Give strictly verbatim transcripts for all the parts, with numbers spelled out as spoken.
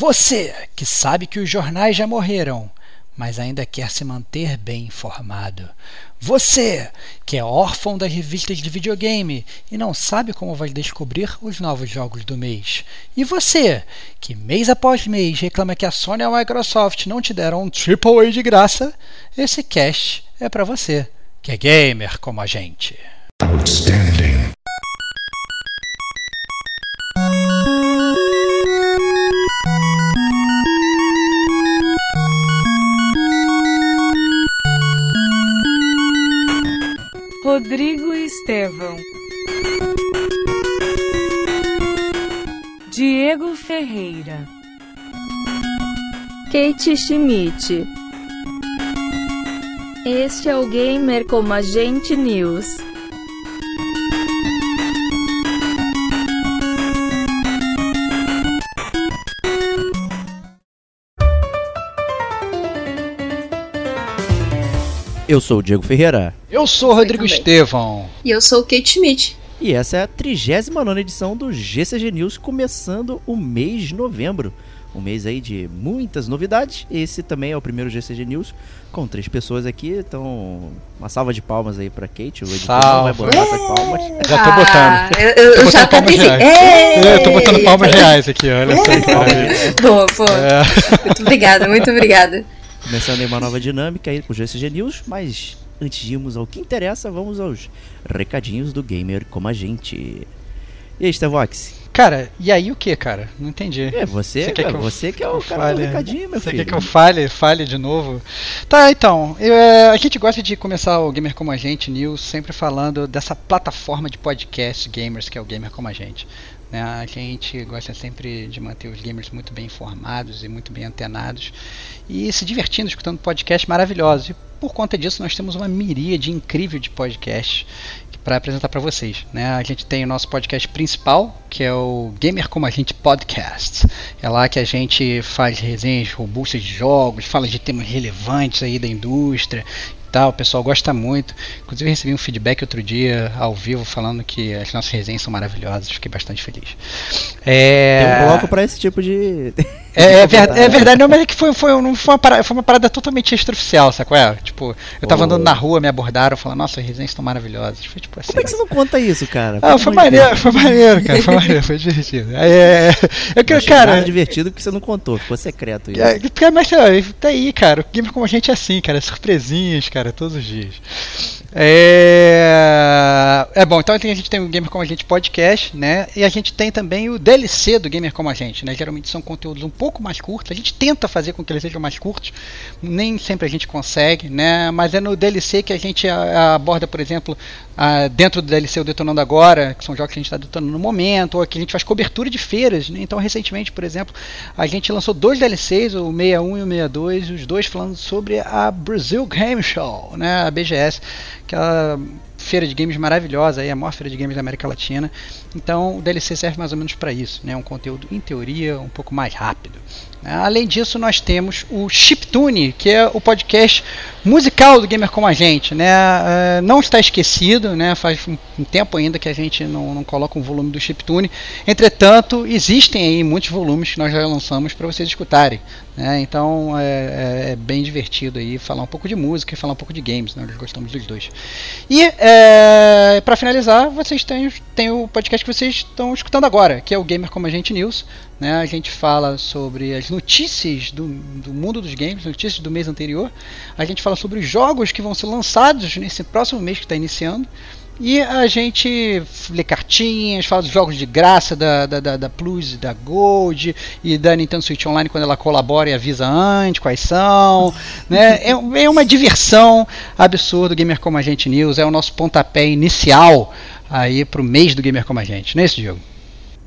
Você que sabe que os jornais já morreram, mas ainda quer se manter bem informado. Você que é órfão das revistas de videogame e não sabe como vai descobrir os novos jogos do mês. E você que mês após mês reclama que a Sony e a Microsoft não te deram um Triple A de graça, esse cast é para você, que é gamer como a gente. Outstanding. Rodrigo Estevão, Diego Ferreira, Kate Schmidt. Este é o Gamer Como a Gente News. Eu sou o Diego Ferreira. Eu sou o Rodrigo Estevão. E eu sou o Kate Schmidt. E essa é a trigésima nona edição do G C G News, começando o mês de novembro. Um mês aí de muitas novidades. Esse também é o primeiro G C G News com três pessoas aqui. Então, uma salva de palmas aí pra Kate. O editor não vai botar essas palmas. Já tô botando. Ah, eu, eu, tô botando já até pensei. Eu tô botando palmas reais aqui, olha só. Boa, boa. É. Muito obrigada, muito obrigada. Começando aí uma nova dinâmica aí com o G C G News, mas antes de irmos ao que interessa, vamos aos recadinhos do Gamer Como a Gente. E aí, StarVox? Cara, e aí o que, cara? Não entendi. É, você, você, quer que, eu, você que é o cara do recadinho, meu você filho. Você quer que eu fale, fale de novo? Tá, então, eu, a gente gosta de começar o Gamer Como a Gente News sempre falando dessa plataforma de podcast gamers que é o Gamer Como a Gente. Né? A gente gosta sempre de manter os gamers muito bem informados e muito bem antenados e se divertindo, escutando podcasts maravilhosos. E por conta disso nós temos uma miríade incrível de podcasts para apresentar para vocês, né? A gente tem o nosso podcast principal, que é o Gamer Como a Gente Podcast. É lá que a gente faz resenhas robustas de jogos, fala de temas relevantes aí da indústria e tal. O pessoal gosta muito. Inclusive recebi um feedback outro dia ao vivo falando que as nossas resenhas são maravilhosas. Fiquei bastante feliz. É... Tem um bloco para esse tipo de... É, é, ver, é verdade, não, mas é que foi, foi, não foi, uma parada, foi uma parada totalmente extraoficial, sacou? É, tipo, eu tava oh. andando na rua, me abordaram, falando, nossa, as resenhas estão maravilhosas. Foi, tipo, assim, como é que você não conta isso, cara? Ah, foi maneiro, tempo. foi maneiro, cara, foi maneiro, foi divertido. É, eu quero, cara... Foi divertido porque você não contou, ficou secreto isso. É, mas, tá aí, cara, o Gamer Como a Gente é assim, cara, surpresinhas, cara, todos os dias. É... é bom, então a gente tem o Gamer Como a Gente Podcast, né? E a gente tem também o D L C do Gamer Como a Gente, né? Geralmente são conteúdos um pouco mais curtos, a gente tenta fazer com que eles sejam mais curtos, nem sempre a gente consegue, né? Mas é no D L C que a gente aborda, por exemplo, dentro do D L C o Detonando Agora, que são jogos que a gente está detonando no momento, ou que a gente faz cobertura de feiras, né? Então, recentemente, por exemplo, a gente lançou dois D L Cs, o sessenta e um e o sessenta e dois, os dois falando sobre a Brazil Game Show, né? A B G S, que ela... feira de games maravilhosa, aí, a maior feira de games da América Latina. Então o D L C serve mais ou menos para isso, né? Um conteúdo, em teoria, um pouco mais rápido. Além disso, nós temos o Chiptune, que é o podcast musical do Gamer Como a Gente, né? Não está esquecido, né? Faz um tempo ainda que a gente não, não coloca um volume do Chiptune. Entretanto, existem aí muitos volumes que nós já lançamos para vocês escutarem, né? Então é, é bem divertido aí falar um pouco de música e falar um pouco de games, né? Nós gostamos dos dois. E é, para finalizar, vocês têm, têm o podcast que vocês estão escutando agora, que é o Gamer Como a Gente News. Né, a gente fala sobre as notícias do, do mundo dos games, notícias do mês anterior. A gente fala sobre os jogos que vão ser lançados nesse próximo mês que está iniciando. E a gente lê cartinhas, fala dos jogos de graça da, da, da, da Plus, da Gold e da Nintendo Switch Online quando ela colabora e avisa antes quais são. Né? É, é uma diversão absurda o Gamer Como a Gente News, é o nosso pontapé inicial para o mês do Gamer Como a Gente. Não é isso, Diogo?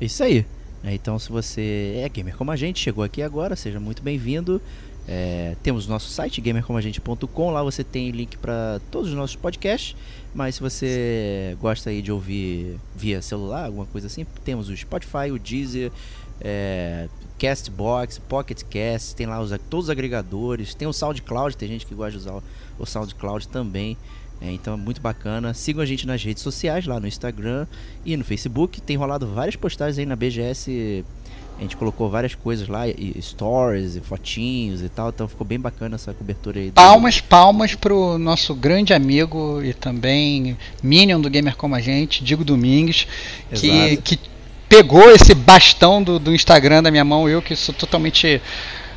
Isso aí. Então, se você é gamer como a gente, chegou aqui agora, seja muito bem-vindo. É, temos o nosso site, gamer como a gente ponto com, lá você tem link para todos os nossos podcasts. Mas se você gosta aí de ouvir via celular, alguma coisa assim, temos o Spotify, o Deezer, é, Castbox, Pocket Cast, tem lá os, todos os agregadores, tem o SoundCloud, tem gente que gosta de usar o SoundCloud também. É, então é muito bacana, sigam a gente nas redes sociais, lá no Instagram e no Facebook, tem rolado várias postagens aí na B G S A gente colocou várias coisas lá, e stories, e fotinhos e tal, então ficou bem bacana essa cobertura aí. Palmas, do... palmas pro nosso grande amigo e também Minion do Gamer Como a Gente, Diego Domingues, que, que pegou esse bastão do, do Instagram da minha mão, eu que sou totalmente...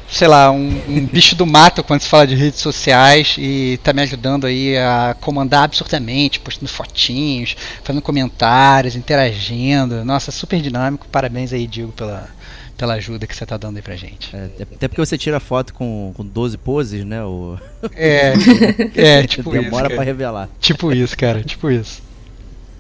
sei lá, um, um bicho do mato quando se fala de redes sociais, e tá me ajudando aí a comandar absurdamente, postando fotinhos, fazendo comentários, interagindo. Nossa, super dinâmico. Parabéns aí, Diego, pela, pela ajuda que você tá dando aí pra gente. É, até porque você tira foto com, com doze poses, né? O... É, é, tipo demora isso. Demora pra revelar. Tipo isso, cara, tipo isso.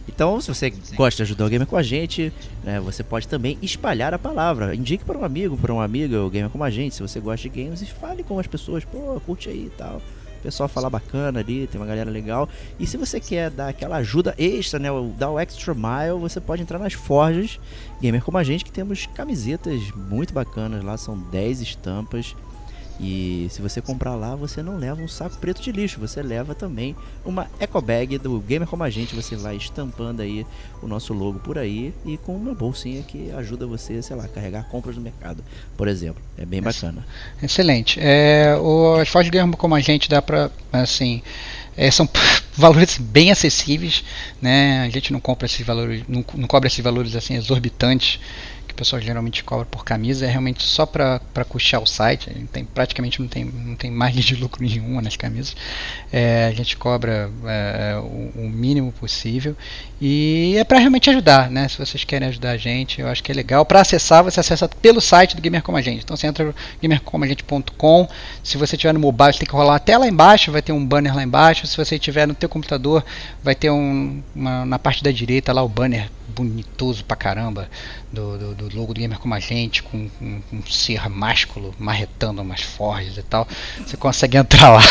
Então, se você gosta de ajudar o Gamer com a gente, né, você pode também espalhar a palavra. Indique para um amigo, para uma amiga, o Gamer com a gente. Se você gosta de games, fale com as pessoas. Pô, curte aí e tal. O pessoal fala bacana ali, tem uma galera legal. E se você quer dar aquela ajuda extra, né, dar o extra mile, você pode entrar nas forjas Gamer com a gente, que temos camisetas muito bacanas lá. São dez estampas. E se você comprar lá, você não leva um saco preto de lixo, você leva também uma eco bag do Gamer Como a Gente. Você vai estampando aí o nosso logo por aí, e com uma bolsinha que ajuda você, sei lá, carregar compras no mercado, por exemplo. É bem bacana. Excelente. É, o, as fotos do Gamer Como a Gente dá pra, assim... É, são valores bem acessíveis, né? A gente não compra esses valores, não, não cobra esses valores assim exorbitantes que o pessoal geralmente cobra por camisa. É realmente só para custear o site. Não tem, praticamente não tem, não tem margem de lucro nenhuma nas camisas. É, a gente cobra é, o, o mínimo possível, e é para realmente ajudar, né? Se vocês querem ajudar a gente, eu acho que é legal. Para acessar, você acessa pelo site do Gamer Como a Gente. Então você entra no gamer como a gente ponto com. Se você estiver no mobile, você tem que rolar até lá embaixo, vai ter um banner lá embaixo. Se você tiver no teu computador, vai ter um, uma, na parte da direita lá o banner bonitoso pra caramba do, do, do logo do Gamer Como a Gente, com, com, com um ser másculo marretando umas forjas e tal. Você consegue entrar lá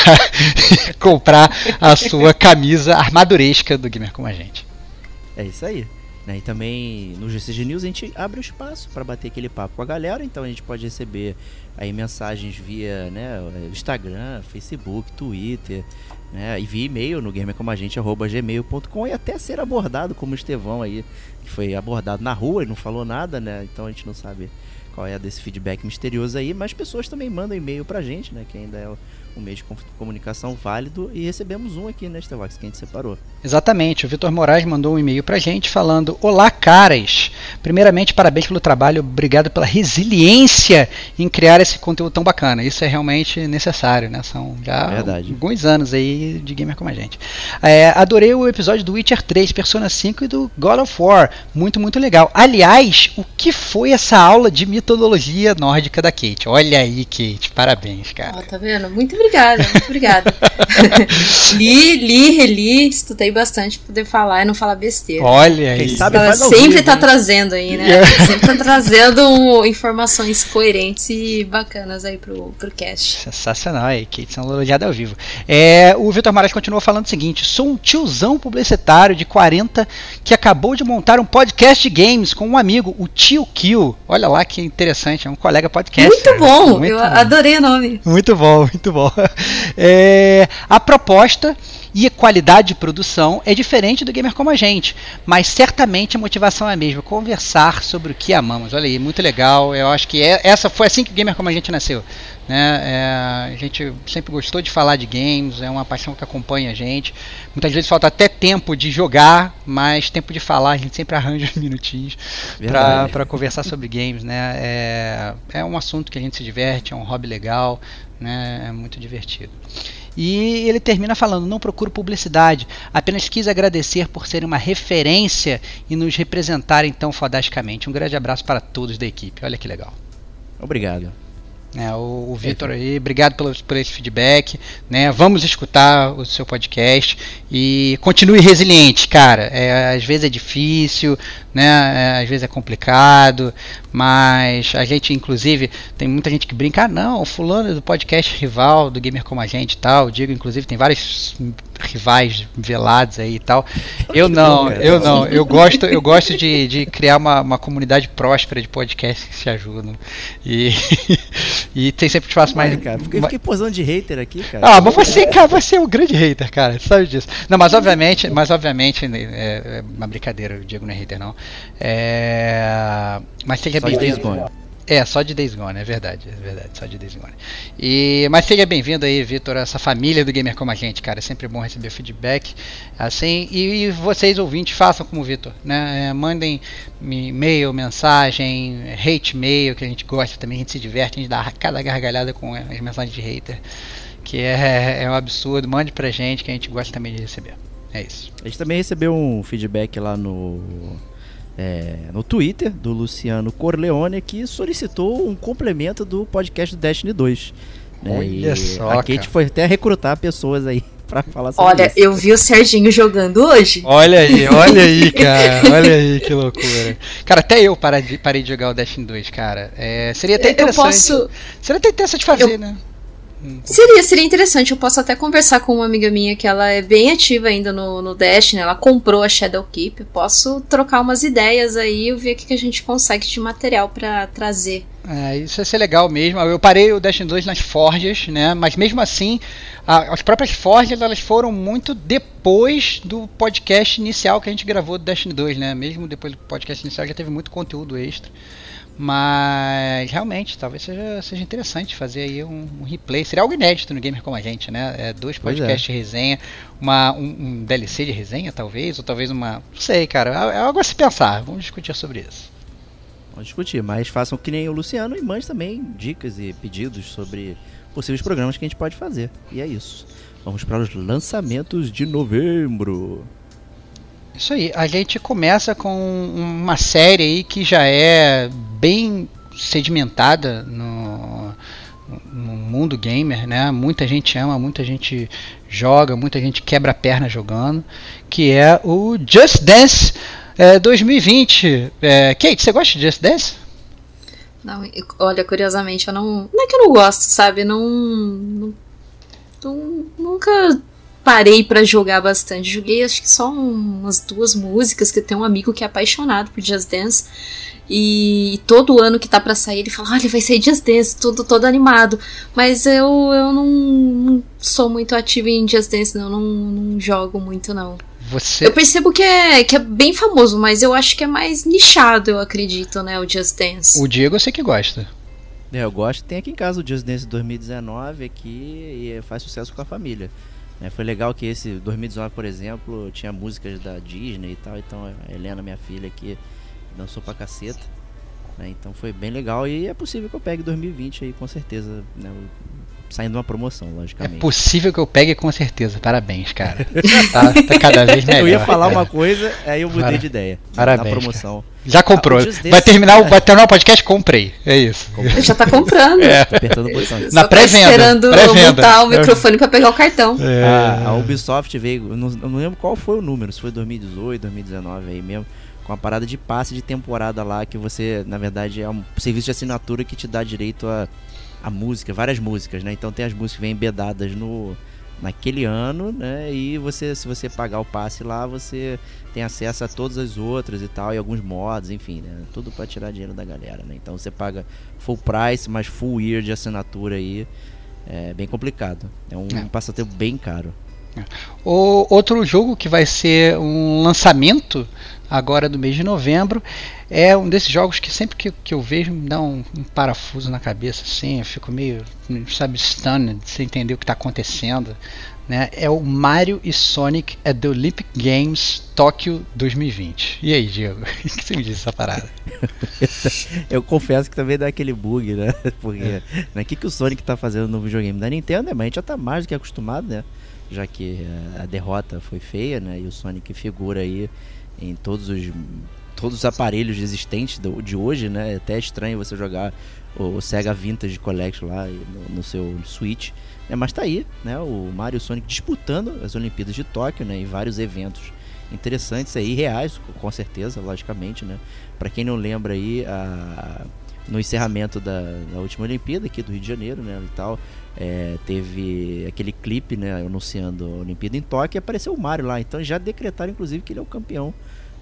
e comprar a sua camisa armaduresca do Gamer Como a Gente. É isso aí. E também no G C G News a gente abre o espaço para bater aquele papo com a galera. Então a gente pode receber aí mensagens via, né, Instagram, Facebook, Twitter, né, e via e-mail no gamer como a gente arroba gmail ponto com, e até ser abordado como o Estevão aí, que foi abordado na rua e não falou nada, né? Então a gente não sabe qual é desse feedback misterioso aí, mas pessoas também mandam e-mail pra gente, né, que ainda é um meio de comunicação válido, e recebemos um aqui, né, Starvox, que a gente separou. Exatamente, o Vitor Moraes mandou um e-mail pra gente falando: olá, caras! Primeiramente, parabéns pelo trabalho, obrigado pela resiliência em criar esse conteúdo tão bacana. Isso é realmente necessário, né? São já Verdade. alguns anos aí de Gamer Como a Gente. É, adorei o episódio do Witcher três, Persona cinco e do God of War, muito, muito legal. Aliás, o que foi essa aula de mitologia nórdica da Kate? Olha aí, Kate, parabéns, cara. Oh, tá vendo? Muito obrigado. Obrigada, muito obrigada. li, li, reli, estudei bastante pra poder falar e não falar besteira. Olha aí. Quem sabe ela faz sempre ouvir, tá, né? Trazendo aí, né? Yeah. Sempre tá trazendo um, informações coerentes e bacanas aí pro, pro cast. Sensacional aí, Kate, são elogiadas ao vivo. É, o Vitor Moraes continua falando o seguinte: sou um tiozão publicitário de quarenta que acabou de montar um podcast de games com um amigo, o Tio Kill. Olha lá que interessante, é um colega podcast. Muito bom, muito eu bom. Adorei o nome. Muito bom, muito bom. É, a proposta e a qualidade de produção é diferente do Gamer Como a Gente, mas certamente a motivação é a mesma, conversar sobre o que amamos. Olha aí, muito legal. Eu acho que é, essa foi assim que o Gamer Como a Gente nasceu, né? É, a gente sempre gostou de falar de games, é uma paixão que acompanha a gente. Muitas vezes falta até tempo de jogar, mas tempo de falar a gente sempre arranja uns minutinhos para conversar sobre games, né? É, é um assunto que a gente se diverte, é um hobby legal, né? É muito divertido. E ele termina falando: não procuro publicidade, apenas quis agradecer por serem uma referência e nos representarem tão fodasticamente. Um grande abraço para todos da equipe. Olha que legal. Obrigado. É, o o Vitor aí, obrigado pelo, por esse feedback, né? Vamos escutar o seu podcast e continue resiliente, cara. É, às vezes é difícil, né? É, às vezes é complicado, mas a gente, inclusive, tem muita gente que brinca: ah, não, o fulano é do podcast rival do Gamer Como a Gente e tal. O Diego, inclusive, tem vários rivais velados aí e tal. Eu não, eu não. Eu gosto, eu gosto de, de criar uma, uma comunidade próspera de podcasts que se ajudam. E... E tem sempre espaço mais. Olha, cara, fiquei, fiquei posando de hater aqui, cara. Ah, mas você, cara, você é um grande hater, cara. Sabe disso. Não, mas obviamente, mas obviamente é, é uma brincadeira, o Diego não é hater, não. É... Mas seja bem-vindo. É, só de Days Gone, é verdade, é verdade, só de Days Gone. E, mas seja bem-vindo aí, Vitor, a essa família do Gamer Como a Gente, cara, é sempre bom receber feedback, assim, e, e vocês ouvintes, façam como o Vitor, né, é, mandem e-mail, mensagem, hate mail, que a gente gosta também, a gente se diverte, a gente dá cada gargalhada com as mensagens de hater, que é, é um absurdo, mande pra gente, que a gente gosta também de receber, é isso. A gente também recebeu um feedback lá no... É, no Twitter do Luciano Corleone, que solicitou um complemento do podcast do Destiny dois. Olha é, só, a Kate cara. Foi até recrutar pessoas aí pra falar sobre olha, isso. Olha, eu vi o Serginho jogando hoje. Olha aí, olha aí, cara. Olha aí, que loucura. Cara, até eu parei de, parei de jogar o Destiny dois, cara. É, seria até interessante. Posso... Seria até interessante fazer, eu... né? Seria, seria interessante, eu posso até conversar com uma amiga minha que ela é bem ativa ainda no, no Destiny, né? Ela comprou a Shadowkeep, posso trocar umas ideias aí e ver o que, que a gente consegue de material pra trazer. É, isso ia ser legal mesmo. Eu parei o Destiny dois nas forjas, né? Mas mesmo assim, a, as próprias forjas elas foram muito depois do podcast inicial que a gente gravou do Destiny dois, né? Mesmo depois do podcast inicial já teve muito conteúdo extra. Mas realmente, talvez seja, seja interessante fazer aí um, um replay. Seria algo inédito no Gamer Como a Gente, né? É, dois podcasts é. de resenha, uma, um, um D L C de resenha, talvez, ou talvez uma. Não sei, cara. É algo a se pensar. Vamos discutir sobre isso. Vamos discutir, mas façam que nem o Luciano e mande também dicas e pedidos sobre possíveis programas que a gente pode fazer. E é isso. Vamos para os lançamentos de novembro. Isso aí, a gente começa com uma série aí que já é bem sedimentada no, no mundo gamer, né? Muita gente ama, muita gente joga, muita gente quebra a perna jogando, que é o Just Dance é, dois mil e vinte. É, Kate, você gosta de Just Dance? Não, eu, olha, curiosamente, eu não... Não é que eu não gosto, sabe? Não... não, não nunca... parei pra jogar bastante, joguei acho que só umas duas músicas, que eu tenho um amigo que é apaixonado por Just Dance, e todo ano que tá pra sair ele fala, olha, vai sair Just Dance, todo, todo animado, mas eu, eu não, não sou muito ativa em Just Dance, não, não, não jogo muito não. Você... Eu percebo que é, que é bem famoso, mas eu acho que é mais nichado, eu acredito, né, o Just Dance. O Diego eu sei que gosta. É, eu gosto, tem aqui em casa o Just Dance dois mil e dezenove aqui, e faz sucesso com a família. É, foi legal que esse dois mil e dezenove, por exemplo, tinha músicas da Disney e tal, então a Helena, minha filha, aqui dançou pra caceta, né, então foi bem legal e é possível que eu pegue dois mil e vinte aí, com certeza, né, saindo uma promoção, logicamente. É possível que eu pegue, com certeza, parabéns, cara. Tá, tá cada vez melhor. Eu ia falar cara. Uma coisa, aí eu mudei Para, de ideia. Parabéns, na promoção. Cara. Já comprou. Ah, desse... vai, terminar o, vai terminar o podcast? Comprei. É isso. Comprei. Já tá comprando. É. Tô apertando o botão. Na pré-venda. Esperando pré-venda. Montar o microfone pra pegar o cartão. É. A, a Ubisoft veio, eu não, eu não lembro qual foi o número, se foi dois mil e dezoito, dois mil e dezenove aí mesmo, com a parada de passe de temporada lá, que você, na verdade, é um serviço de assinatura que te dá direito a, a música, várias músicas, né? Então tem as músicas que vêm embedadas no... naquele ano, né, e você, se você pagar o passe lá, você tem acesso a todas as outras e tal, e alguns mods, enfim, né, tudo pra tirar dinheiro da galera, né, então você paga full price, mas full year de assinatura aí, é bem complicado, é um é. passatempo bem caro. O outro jogo que vai ser um lançamento agora do mês de novembro é um desses jogos que sempre que, que eu vejo me dá um, um parafuso na cabeça, assim, eu fico meio, sabe, stunned, sem entender o que está acontecendo, né? É o Mario e Sonic at the Olympic Games Tokyo dois mil e vinte. E aí, Diego, o que você me diz dessa parada? Eu confesso que também dá aquele bug, né? Porque o é. né, que, que o Sonic está fazendo no videogame da Nintendo, né? Mas a gente já está mais do que acostumado, né? Já que a derrota foi feia, né? E o Sonic figura aí em todos os, todos os aparelhos existentes do, de hoje, né? É até estranho você jogar o, o Sega Vintage Collection lá no, no seu Switch, né? Mas tá aí, né? O Mario e o Sonic disputando as Olimpíadas de Tóquio, né? Em vários eventos interessantes aí, reais, com certeza, logicamente, né? Pra quem não lembra aí, a... no encerramento da, da última Olimpíada aqui do Rio de Janeiro, né, e tal, é, teve aquele clipe, né, anunciando a Olimpíada em Tóquio e apareceu o Mario lá, então já decretaram inclusive que ele é o campeão,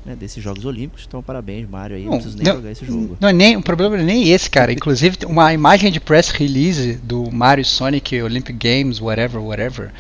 né, desses Jogos Olímpicos, então parabéns Mario aí, não, não preciso nem não, jogar esse jogo. Não é nem, o problema não é nem esse, cara, inclusive uma imagem de press release do Mario Sonic Olympic Games, whatever, whatever,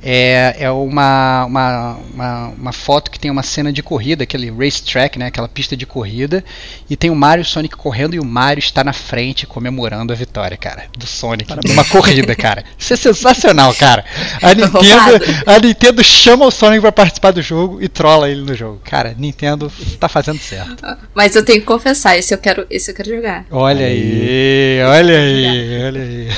é, é uma, uma, uma, uma foto que tem uma cena de corrida, aquele racetrack, né, aquela pista de corrida, e tem o Mario e o Sonic correndo, e o Mario está na frente comemorando a vitória, cara, do Sonic numa corrida, cara. Isso é sensacional, cara. A Nintendo, a Nintendo chama o Sonic para participar do jogo e trola ele no jogo. Cara, Nintendo tá fazendo certo. Mas eu tenho que confessar, esse eu quero, esse eu quero jogar. Olha aí, aí olha aí, olha aí.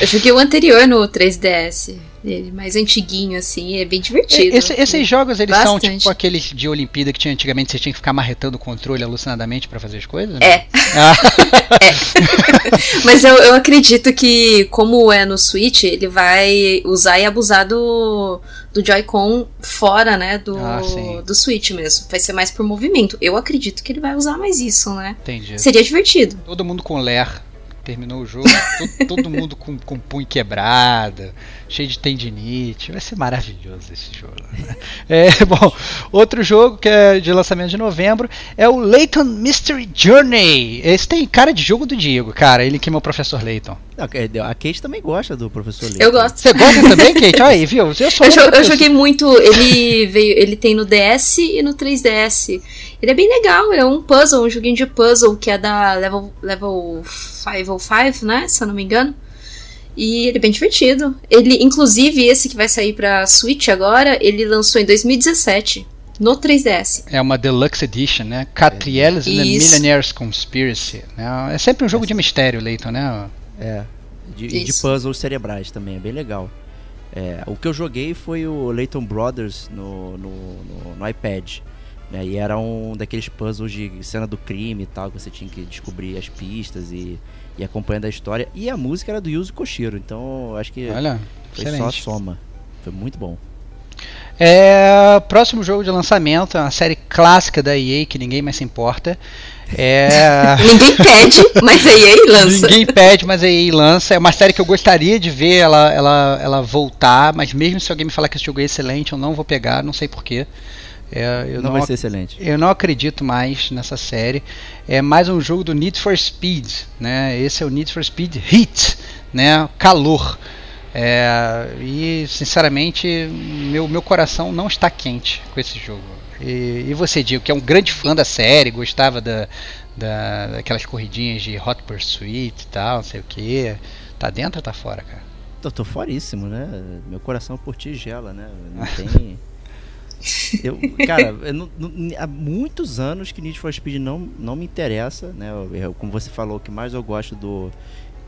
Eu joguei o anterior no três D S dele, mais antiguinho, assim, é bem divertido. Esse, esses jogos, eles Bastante. são tipo aqueles de Olimpíada que tinha antigamente, você tinha que ficar marretando o controle alucinadamente pra fazer as coisas, né? É. Ah. é. Mas eu, eu acredito que, como é no Switch, ele vai usar e abusar do, do Joy-Con fora, né, do, ah, do Switch mesmo. Vai ser mais por movimento. Eu acredito que ele vai usar mais isso, né? Entendi. Seria divertido. Todo mundo com ler. Terminou o jogo, todo, todo mundo com, com punho quebrado, cheio de tendinite. Vai ser maravilhoso esse jogo, né? É, bom, outro jogo que é de lançamento de novembro é o Layton Mystery Journey. Esse tem cara de jogo do Diego, cara. Ele que é meu professor Layton. A Kate também gosta do professor Layton. Eu gosto. Você gosta também, Kate? Olha aí, viu? Eu, sou eu, eu joguei muito. Ele, veio, ele tem no D S e no três D S. Ele é bem legal, é um puzzle, um joguinho de puzzle que é da Level, level quinhentos e cinco, né, se eu não me engano. E ele é bem divertido. Ele, inclusive, esse que vai sair pra Switch agora, ele lançou em dois mil e dezessete, no três D S. É uma Deluxe Edition, né? Catriels é. and the Millionaire's Conspiracy. É sempre um jogo é. de mistério, Layton, né? É, de, e de puzzles cerebrais também, é bem legal. É, o que eu joguei foi o Layton Brothers no, no, no, no iPad. E era um daqueles puzzles de cena do crime e tal, que você tinha que descobrir as pistas e, e acompanhando a história. E a música era do Yuzo Koshiro, então acho que Olha, foi excelente. Só a soma. Foi muito bom. É, próximo jogo de lançamento é uma série clássica da E A que ninguém mais se importa. É... Ninguém pede, mas a E A lança. Ninguém pede, mas a E A lança. É uma série que eu gostaria de ver ela, ela, ela voltar, mas mesmo se alguém me falar que esse jogo é excelente, eu não vou pegar, não sei porquê. É, eu não, não vai ser ac- excelente. Eu não acredito mais nessa série. É mais um jogo do Need for Speed, né? Esse é o Need for Speed Heat, né? Calor. É, e sinceramente, meu, meu coração não está quente com esse jogo. E, e você, Diego, que é um grande fã da série, gostava da, da, daquelas corridinhas de Hot Pursuit e tal, não sei o que. Tá dentro ou tá fora, cara? Tô, tô foríssimo, né? Meu coração por ti gela, né? Não tem... Eu, cara, eu não, não, há muitos anos que Need for Speed não, não me interessa, né? Eu, eu, como você falou, o que mais eu gosto do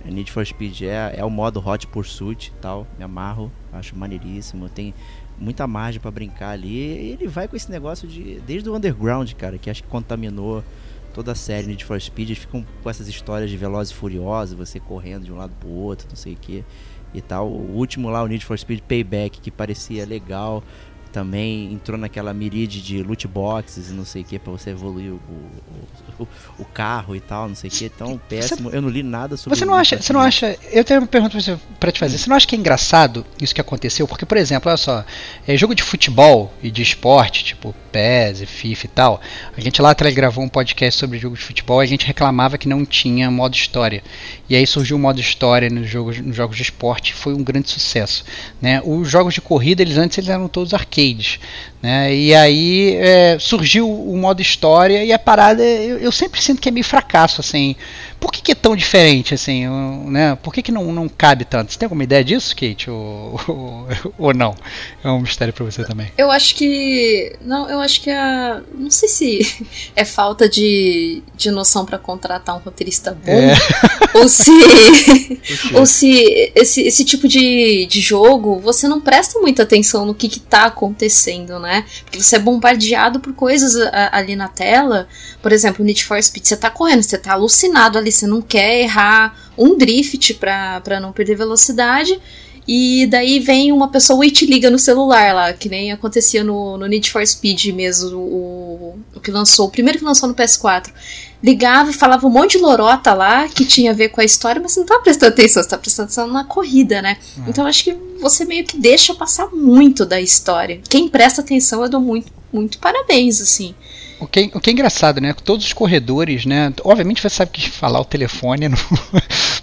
Need for Speed é, é o modo Hot Pursuit e tal. Me amarro, acho maneiríssimo. Tem muita margem pra brincar ali. E ele vai com esse negócio de desde o Underground, cara, que acho que contaminou toda a série Need for Speed. Eles ficam com essas histórias de Velozes e Furiosos, você correndo de um lado pro outro, não sei o que e tal. O último lá, o Need for Speed Payback, que parecia legal. Também entrou naquela miríade de loot boxes e não sei o que, pra você evoluir o, o, o, o carro e tal, não sei o que, tão péssimo. Você, eu não li nada sobre Você não acha, você não acha, eu tenho uma pergunta pra, você, pra te fazer, você não acha que é engraçado isso que aconteceu? Porque, por exemplo, olha só, é jogo de futebol e de esporte, tipo P E S e FIFA e tal, a gente lá atrás gravou um podcast sobre jogo de futebol e a gente reclamava que não tinha modo história. E aí surgiu o modo história nos jogos, nos jogos de esporte e foi um grande sucesso, né? Os jogos de corrida, eles antes eles eram todos arcade. Né? E aí é, surgiu o modo história e a parada, eu, eu sempre sinto que é meio fracasso, assim. Por que, que é tão diferente, assim, né? Por que, que não, não cabe tanto? Você tem alguma ideia disso, Kate? Ou, ou, ou não? É um mistério pra você também. Eu acho que... Não, eu acho que a... Não sei se é falta de, de noção pra contratar um roteirista bom. É. Ou se... ou se esse, esse tipo de, de jogo, você não presta muita atenção no que, que tá acontecendo. acontecendo, né? Porque você é bombardeado por coisas a, ali na tela. Por exemplo, Need for Speed, você tá correndo, você tá alucinado ali, você não quer errar um drift pra, pra não perder velocidade, e daí vem uma pessoa e te liga no celular lá, que nem acontecia no, no Need for Speed mesmo, o, o que lançou, o primeiro que lançou no P S quatro. Ligava e falava um monte de lorota lá que tinha a ver com a história, mas você não tá prestando atenção, você tá prestando atenção na corrida, né? Uhum. Então acho que você meio que deixa passar muito da história. Quem presta atenção, eu dou muito, muito parabéns, assim. O que, o que é engraçado, né? Todos os corredores, né? Obviamente você sabe que falar o telefone não,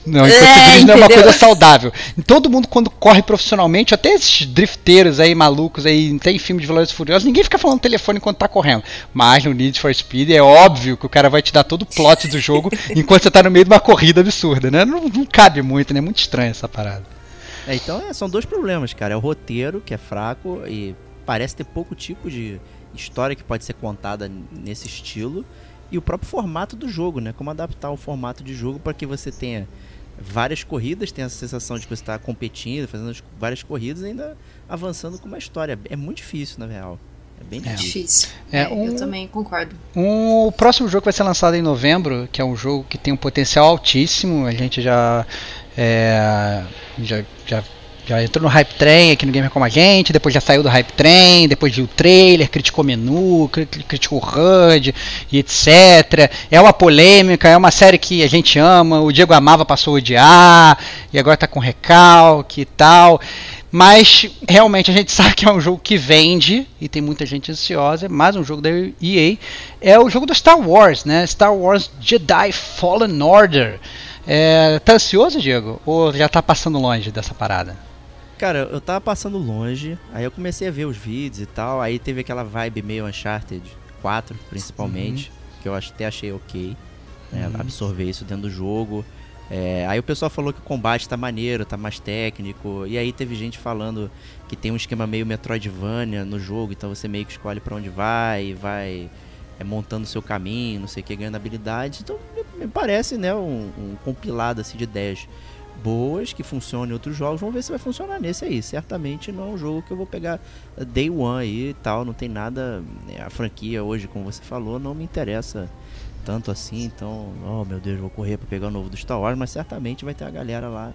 não, é, não é uma coisa saudável. Todo mundo, quando corre profissionalmente, até esses drifteiros aí malucos aí, tem filme de Velozes e Furiosos, ninguém fica falando telefone enquanto tá correndo. Mas no Need for Speed é óbvio que o cara vai te dar todo o plot do jogo enquanto você tá no meio de uma corrida absurda, né? Não, não cabe muito, né? É muito estranha essa parada. É, então é, são dois problemas, cara. É o roteiro, que é fraco e parece ter pouco tipo de história que pode ser contada nesse estilo, e o próprio formato do jogo, né? Como adaptar o formato de jogo para que você tenha várias corridas, tenha a sensação de que você está competindo, fazendo várias corridas e ainda avançando com uma história. É muito difícil, na real. É bem é. difícil. É, um, eu também concordo. Um, o próximo jogo que vai ser lançado em novembro, que é um jogo que tem um potencial altíssimo, a gente já é, já, já Já entrou no Hype Train aqui no Gamer Como a Gente, depois já saiu do Hype Train, depois viu o trailer, criticou o menu, criticou o H U D e etcétera. É uma polêmica, é uma série que a gente ama, o Diego amava, passou a odiar, e agora tá com recalque e tal. Mas realmente a gente sabe que é um jogo que vende e tem muita gente ansiosa, mais um jogo da E A. É o jogo do Star Wars, né? Star Wars Jedi Fallen Order. É, tá ansioso, Diego? Ou já tá passando longe dessa parada? Cara, eu tava passando longe, aí eu comecei a ver os vídeos e tal, aí teve aquela vibe meio Uncharted quatro, principalmente, uhum. que eu até achei ok, né, uhum. absorver isso dentro do jogo. É, aí o pessoal falou que o combate tá maneiro, tá mais técnico, e aí teve gente falando que tem um esquema meio Metroidvania no jogo, então você meio que escolhe pra onde vai, e vai é, montando o seu caminho, não sei o que, ganhando habilidade. Então me parece, né, um, um compilado assim de ideias boas, que funcionam em outros jogos. Vamos ver se vai funcionar nesse aí. Certamente não é um jogo que eu vou pegar day one aí e tal, não tem nada, a franquia hoje, como você falou, não me interessa tanto assim, então, oh meu Deus, vou correr pra pegar o novo do Star Wars, mas certamente vai ter a galera lá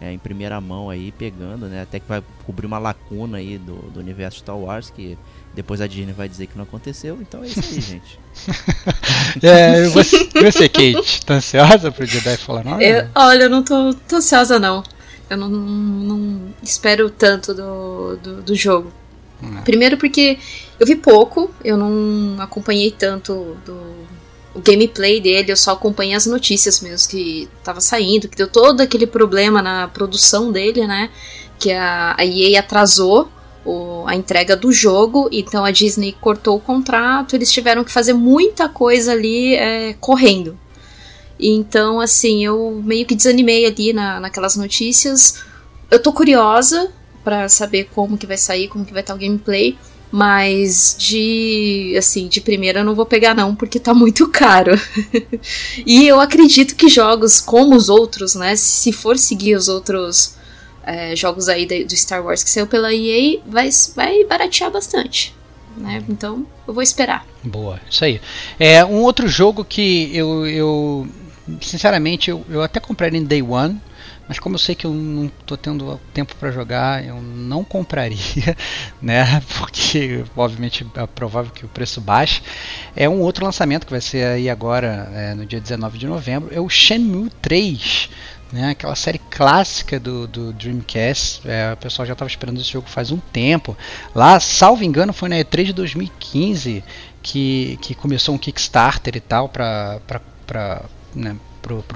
é, em primeira mão aí, pegando, né, até que vai cobrir uma lacuna aí do, do universo Star Wars, que depois a Disney vai dizer que não aconteceu, então é isso aí, gente. É, você, você, Kate, tá ansiosa pro Jedi falar não? Eu, olha, eu não tô, tô ansiosa, não. Eu não, não, não espero tanto do, do, do jogo. Não. Primeiro porque eu vi pouco, eu não acompanhei tanto do o gameplay dele, eu só acompanhei as notícias mesmo que tava saindo, que deu todo aquele problema na produção dele, né? Que a, a E A atrasou O, a entrega do jogo, então a Disney cortou o contrato, eles tiveram que fazer muita coisa ali é, correndo. Então, assim, eu meio que desanimei ali na, naquelas notícias. Eu tô curiosa pra saber como que vai sair, como que vai estar o gameplay, mas de, assim, de primeira eu não vou pegar não, porque tá muito caro. E eu acredito que jogos como os outros, né, se for seguir os outros É, jogos aí do Star Wars que saiu pela E A, vai, vai baratear bastante, né? Então eu vou esperar. Boa, isso aí. É, um outro jogo que eu, eu sinceramente, eu, eu até compraria em Day One, mas como eu sei que eu não tô tendo tempo para jogar, eu não compraria, né? Porque obviamente é provável que o preço baixe. É um outro lançamento que vai ser aí agora, é, no dia dezenove de novembro, é o Shenmue três. Né, aquela série clássica do, do Dreamcast. É, o pessoal já estava esperando esse jogo faz um tempo. Lá, salvo engano, foi na E três de dois mil e quinze que, que começou um Kickstarter e tal, para né,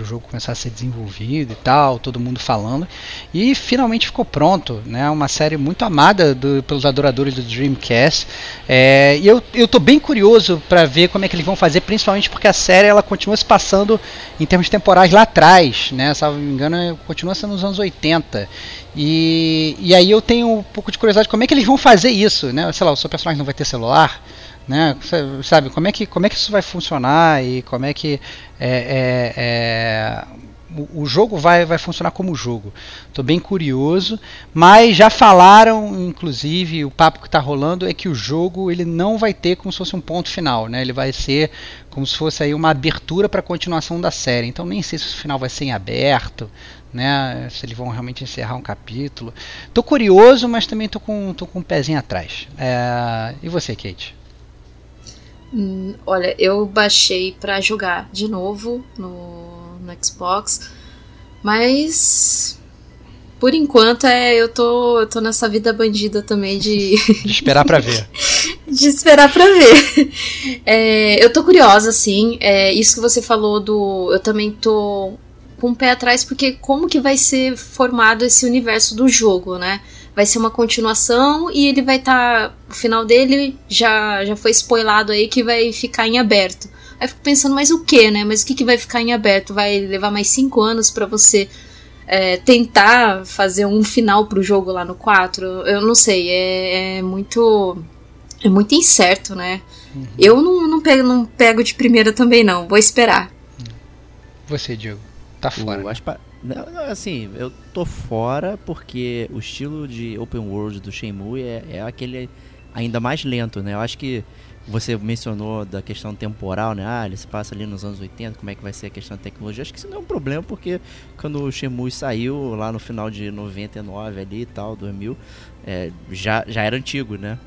o jogo começar a ser desenvolvido e tal, todo mundo falando. E finalmente ficou pronto. É, né, uma série muito amada do, pelos adoradores do Dreamcast. É, e eu estou bem curioso para ver como é que eles vão fazer, principalmente porque a série ela continua se passando em termos temporais lá atrás, né? Se eu não me engano, continua sendo nos anos oitenta. E, e aí eu tenho um pouco de curiosidade como é que eles vão fazer isso, né? Sei lá, o seu personagem não vai ter celular, né? Sabe, como é que, como é que isso vai funcionar e como é que é, é, é, o, o jogo vai, vai funcionar como jogo. Estou bem curioso, mas já falaram, inclusive, o papo que está rolando é que o jogo ele não vai ter como se fosse um ponto final, né? Ele vai ser como se fosse aí uma abertura para a continuação da série. Então nem sei se o final vai ser em aberto, né? Se eles vão realmente encerrar um capítulo. Tô curioso, mas também tô com, tô com um pezinho atrás. É... E você, Kate? Hum, olha, eu baixei para jogar de novo no, no Xbox, mas por enquanto é, eu, tô, eu tô nessa vida bandida também de... de esperar para ver. de esperar pra ver. É, eu tô curiosa, assim, é, isso que você falou do... Eu também tô com o pé atrás, porque como que vai ser formado esse universo do jogo, né? Vai ser uma continuação e ele vai estar... Tá, o final dele já, já foi spoilado aí que vai ficar em aberto. Aí eu fico pensando, mas o que, né? Mas o que, que vai ficar em aberto? Vai levar mais cinco anos pra você... É, tentar fazer um final pro jogo lá no quatro, eu não sei, é, é muito é muito incerto, né? Uhum. Eu não, não, pego, não pego de primeira também não, vou esperar. Você, Diego, tá fora. Eu acho pa... Assim, eu tô fora porque o estilo de open world do Shenmue é, é aquele ainda mais lento, né? Eu acho que você mencionou da questão temporal, né? Ah, ele se passa ali nos anos oitenta, como é que vai ser a questão da tecnologia? Acho que isso não é um problema, porque quando o Shenmue saiu lá no final de noventa e nove ali e tal, dois mil, é, já, já era antigo, né?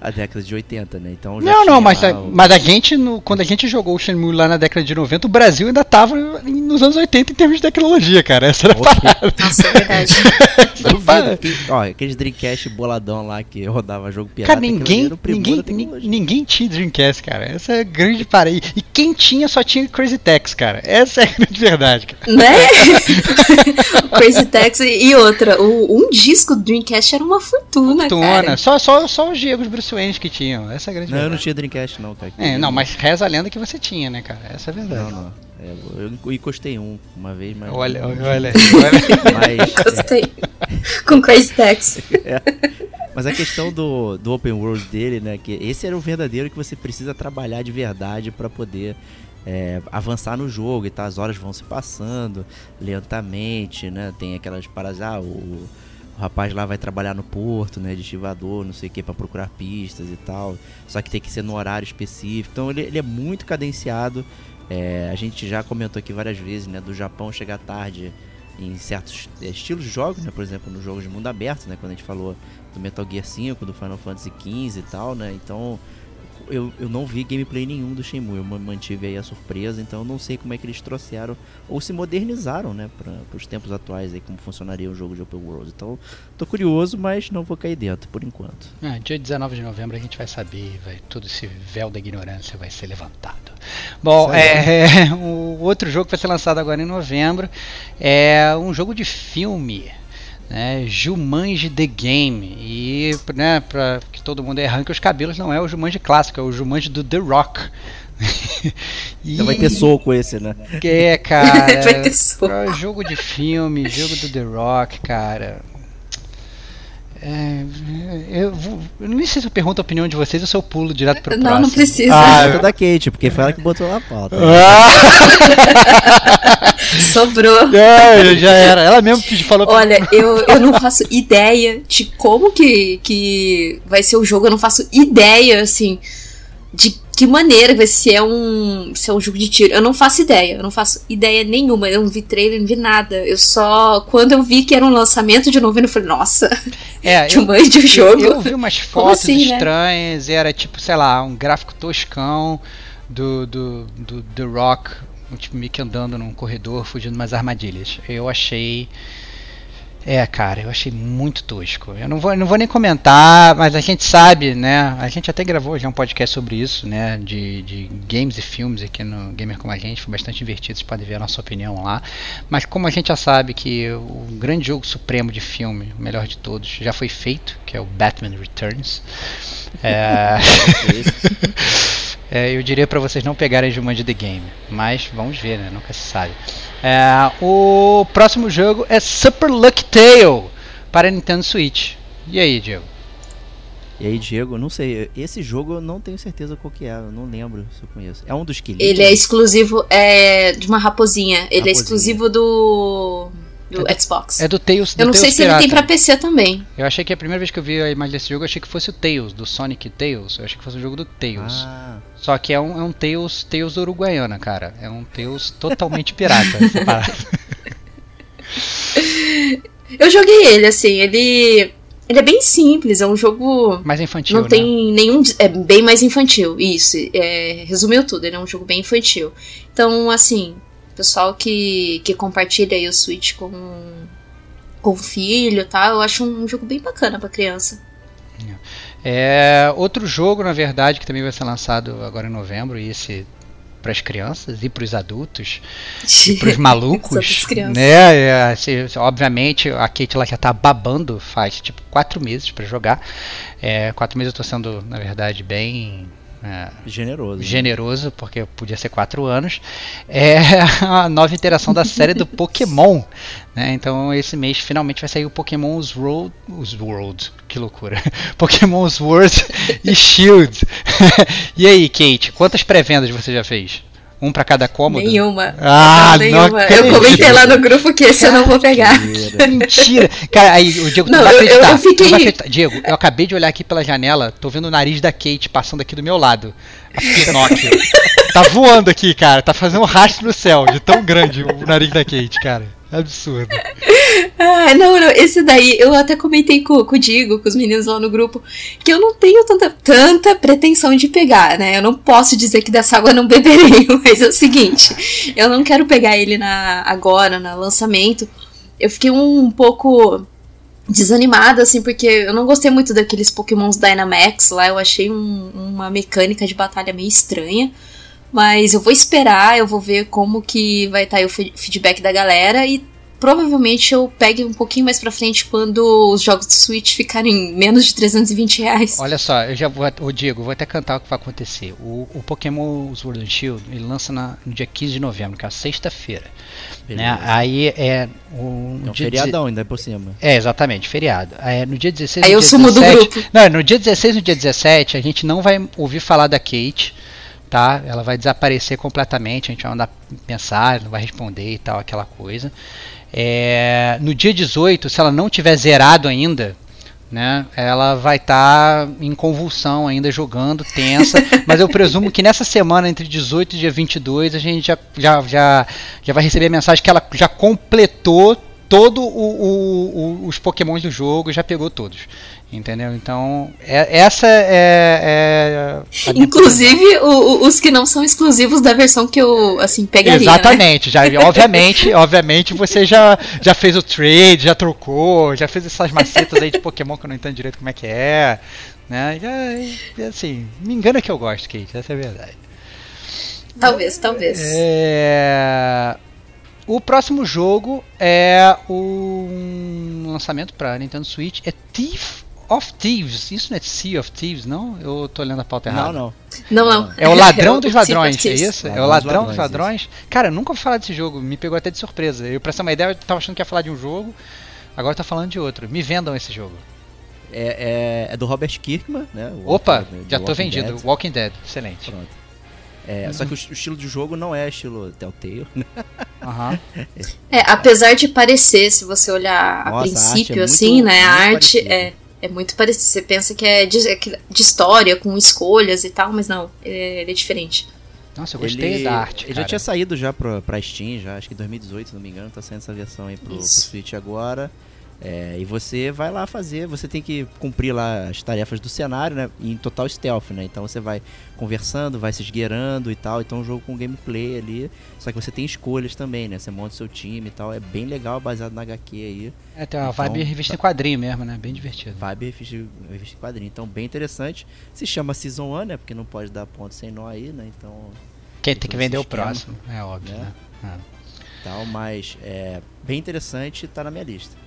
A década de oitenta, né? Então, já não, não, mas a, o... mas a gente, no, quando a gente jogou o Shenmue lá na década de noventa, o Brasil ainda tava nos anos oitenta em termos de tecnologia, cara. Essa era a parada. Nossa, é verdade. Ó, aqueles Dreamcast boladão lá que rodava jogo pirata. Cara, ninguém, era o ninguém, ninguém Ninguém tinha Dreamcast, cara. Essa é a grande parada. E quem tinha só tinha Crazy Taxi, cara. Essa é a grande verdade, cara. Né? Crazy Taxi e outra. O, um disco do Dreamcast era uma fortuna, fortuna. Cara. Só, só, só os Diegos Bruce Wayne que tinham. Essa é a grande não, verdade. Não, eu não tinha Dreamcast, não, cara. É, não, mas reza a lenda que você tinha, né, cara? Essa é a verdade. Não, não. Eu encostei um uma vez, mas... Olha, olha, olha. Mas, encostei. É... Com Crazy Taxi. É. Mas a questão do, do open world dele, né? Que esse era o verdadeiro que você precisa trabalhar de verdade para poder é, avançar no jogo. E tá, as horas vão se passando lentamente, né? Tem aquelas paradas... Ah, o, o rapaz lá vai trabalhar no porto, né? De estivador, não sei o que, para procurar pistas e tal. Só que tem que ser no horário específico. Então ele, ele é muito cadenciado. É, a gente já comentou aqui várias vezes, né, do Japão chegar tarde em certos estilos de jogos, né, por exemplo, nos jogos de mundo aberto, né, quando a gente falou do Metal Gear cinco, do Final Fantasy quinze e tal, né, então eu, eu não vi gameplay nenhum do Shenmue, eu mantive aí a surpresa, então eu não sei como é que eles trouxeram ou se modernizaram, né, para os tempos atuais aí, como funcionaria um jogo de open world, então tô curioso, mas não vou cair dentro por enquanto. É, dia dezenove de novembro a gente vai saber, vai, todo esse véu da ignorância vai ser levantado. Bom, é, é, o outro jogo que vai ser lançado agora em novembro é um jogo de filme, né, Jumanji The Game, e né, para que todo mundo arranque os cabelos, não é o Jumanji clássico, é o Jumanji do The Rock. E... Então vai ter soco esse, né? É, cara, vai ter soco. É jogo de filme, jogo do The Rock, cara. É, eu, vou, eu não sei se eu pergunto a opinião de vocês ou se eu pulo direto pro não, próximo. Não, não precisa. Ah, eu tô da Kate, porque foi ela que botou na pauta. Ah. Sobrou. É, já era. Ela mesmo que falou. Olha, pra... eu, eu não faço ideia de como que, que vai ser o jogo. Eu não faço ideia, assim, de que maneira vai ser. É um, se é um jogo de tiro. Eu não faço ideia. Eu não faço ideia nenhuma. Eu não vi trailer, não vi nada. Eu só... Quando eu vi que era um lançamento de novembro, eu falei, nossa, é, que mãe de um jogo. Eu, eu vi umas fotos assim, estranhas, né? Era tipo, sei lá, um gráfico toscão do, do, do The Rock, tipo, meio que andando num corredor, fugindo de umas armadilhas. Eu achei... É, cara, eu achei muito tosco. Eu não vou, não vou nem comentar, mas a gente sabe, né? A gente até gravou já um podcast sobre isso, né? De, de games e filmes aqui no Gamer Como a Gente. Foi bastante divertido, vocês podem ver a nossa opinião lá. Mas como a gente já sabe que o grande jogo supremo de filme, o melhor de todos, já foi feito, que é o Batman Returns. É... É, eu diria para vocês não pegarem Jumanji The Game, mas vamos ver, né? Nunca se sabe. É, o próximo jogo é Super Lucky Tail para Nintendo Switch. E aí, Diego? E aí, Diego? Não sei. Esse jogo eu não tenho certeza qual que é. Eu não lembro se eu conheço. É um dos que... Ele é exclusivo é, de uma raposinha. Ele raposinha. É exclusivo do... Do é do, Xbox. É do Tails. Do eu não Tails sei se pirata. Ele tem pra P C também. Eu achei que a primeira vez que eu vi a imagem desse jogo, eu achei que fosse o Tails, do Sonic Tails. Eu achei que fosse o jogo do Tails. Ah. Só que é um, é um Tails, Tails uruguaiana, cara. É um Tails totalmente pirata. essa parada. Eu joguei ele, assim, ele... Ele é bem simples, é um jogo... Mais infantil, não tem né? nenhum... É bem mais infantil, isso. É, resumiu tudo, ele é um jogo bem infantil. Então, assim... Pessoal que, que compartilha aí o Switch com, com o filho e tal, eu acho um jogo bem bacana pra criança. É, outro jogo, na verdade, que também vai ser lançado agora em novembro, e esse para as crianças e para os adultos e para os malucos, né? Assim, obviamente a Kate lá já está babando faz tipo quatro meses para jogar. É, quatro meses eu estou sendo, na verdade, bem é, generoso, generoso né? Porque podia ser quatro anos. É a nova iteração da série do Pokémon, né? Então esse mês finalmente vai sair o Pokémon Sword, World, que loucura, Pokémon Sword e Shield. E aí, Kate, quantas pré-vendas você já fez? Um pra cada cômodo? Nenhuma. Ah, não, nenhuma. Eu comentei lá no grupo que esse cara, eu não vou pegar. Mentira. Mentira. Cara, aí o Diego, tu não vai acreditar. Eu, eu fiquei... tu vai acreditar. Diego, eu acabei de olhar aqui pela janela, tô vendo o nariz da Kate passando aqui do meu lado. A Pinóquio. Tá voando aqui, cara. Tá fazendo um rastro no céu de tão grande o nariz da Kate, cara. Absurdo. Ah, não, não, esse daí, eu até comentei com, com o Diego, com os meninos lá no grupo, que eu não tenho tanta, tanta pretensão de pegar, né? Eu não posso dizer que dessa água não beberei, mas é o seguinte, eu não quero pegar ele na, agora, no lançamento. Eu fiquei um, um pouco desanimada, assim, porque eu não gostei muito daqueles Pokémons Dynamax lá, eu achei um, uma mecânica de batalha meio estranha. Mas eu vou esperar, eu vou ver como que vai estar aí o feedback da galera e provavelmente eu pegue um pouquinho mais pra frente quando os jogos de Switch ficarem menos de trezentos e vinte reais. Olha só, eu já vou, ô Diego, vou até cantar o que vai acontecer. O, o Pokémon Sword and Shield, ele lança na, no dia quinze de novembro, que é a sexta-feira. Né? Aí é um, é um dia feriadão, de... ainda é por cima. É, exatamente, feriado. É, no dia dezesseis, aí no eu dia sumo dezessete, do grupo. Não, no dia dezesseis e no dia dezessete, a gente não vai ouvir falar da Kate. Tá? Ela vai desaparecer completamente, a gente vai mandar mensagem, não vai responder e tal, aquela coisa. É, no dia dezoito, se ela não tiver zerado ainda, né, ela vai estar tá em convulsão ainda, jogando, tensa. Mas eu presumo que nessa semana, entre dezoito e dia vinte e dois, a gente já, já, já, já vai receber a mensagem que ela já completou todos os Pokémons do jogo, já pegou todos. Entendeu? Então, é, essa é... é inclusive, o, o, os que não são exclusivos da versão que eu, assim, pegaria. Exatamente. Né? Já, obviamente, obviamente, você já, já fez o trade, já trocou, já fez essas macetas aí de Pokémon que eu não entendo direito como é que é. Né? Já, assim, me engana que eu gosto, Kate. Essa é a verdade. Talvez, talvez. É... O próximo jogo é o lançamento para Nintendo Switch. É Thief of Thieves. Isso não é Sea of Thieves, não? Eu tô olhando a pauta errada. Não, não. não, não. É o Ladrão é dos Ladrões, é isso? É o Ladrão dos Ladrões. Cara, eu nunca ouvi falar desse jogo. Me pegou até de surpresa. Eu, pra essa uma ideia, eu tava achando que ia falar de um jogo. Agora tá falando de outro. Me vendam esse jogo. É, é, é do Robert Kirkman, né? O Opa, Walking, já tô vendido. Dead. Walking Dead, excelente. Pronto. É, uhum. Só que o, o estilo de jogo não é estilo Telltale. Uhum. É, apesar de parecer, se você olhar a Nossa, princípio, a é assim, muito, né? Muito a arte é, é muito parecida. Você pensa que é de, de história, com escolhas e tal, mas não, ele é diferente. Nossa, eu gostei ele, da arte. Ele cara. já tinha saído já pra, pra Steam, já, acho que em dois mil e dezoito, se não me engano, tá saindo essa versão aí pro, pro Switch agora. É, e você vai lá fazer, você tem que cumprir lá as tarefas do cenário, né, em total stealth, né, então você vai conversando, vai se esgueirando e tal, então é um jogo com gameplay ali, só que você tem escolhas também, né, você monta o seu time e tal, é bem legal, baseado na H Q aí. É, tem uma então, vibe revista em quadrinho mesmo, né, bem divertido. Vibe revista em quadrinho, então bem interessante, se chama Season um, né, porque não pode dar ponto sem nó aí, né, então... Quem tem que vender o próximo, é óbvio, né. né? É. Então, mas é bem interessante, tá na minha lista.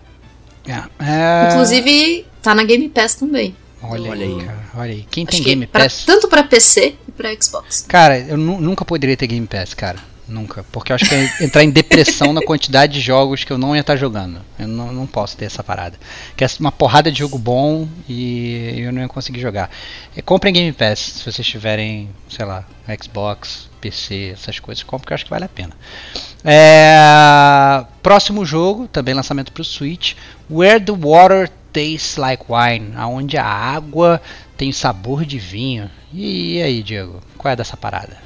É. Inclusive, tá na Game Pass também. Olha, olha aí, cara, olha aí. Quem Acho tem Game Pass? Pra, tanto pra P C e pra Xbox. Cara, eu nu- nunca poderia ter Game Pass, cara. Nunca, porque eu acho que eu ia entrar em depressão na quantidade de jogos que eu não ia estar jogando. Eu não, não posso ter essa parada. Que é uma porrada de jogo bom e eu não ia conseguir jogar. E comprem Game Pass se vocês tiverem, sei lá, Xbox, P C, essas coisas. Comprem porque eu acho que vale a pena. É... Próximo jogo, também lançamento para o Switch: Where the Water Tastes Like Wine, aonde a água tem sabor de vinho. E aí, Diego, qual é dessa parada?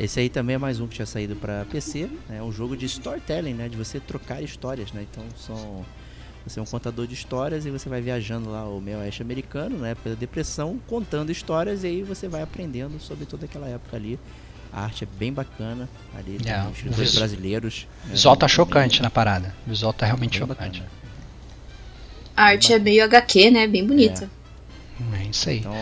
Esse aí também é mais um que tinha saído para P C, né? É um jogo de storytelling, né? De você trocar histórias, né? Então são, você é um contador de histórias e você vai viajando lá o meio oeste americano, né? Pela depressão, contando histórias e aí você vai aprendendo sobre toda aquela época ali. A arte é bem bacana, ali tem é, os escritores brasileiros. O visual tá chocante bem... na parada, o visual tá realmente é chocante. Bacana. A arte é meio H Q, né? Bem bonita. É. É isso aí. Então,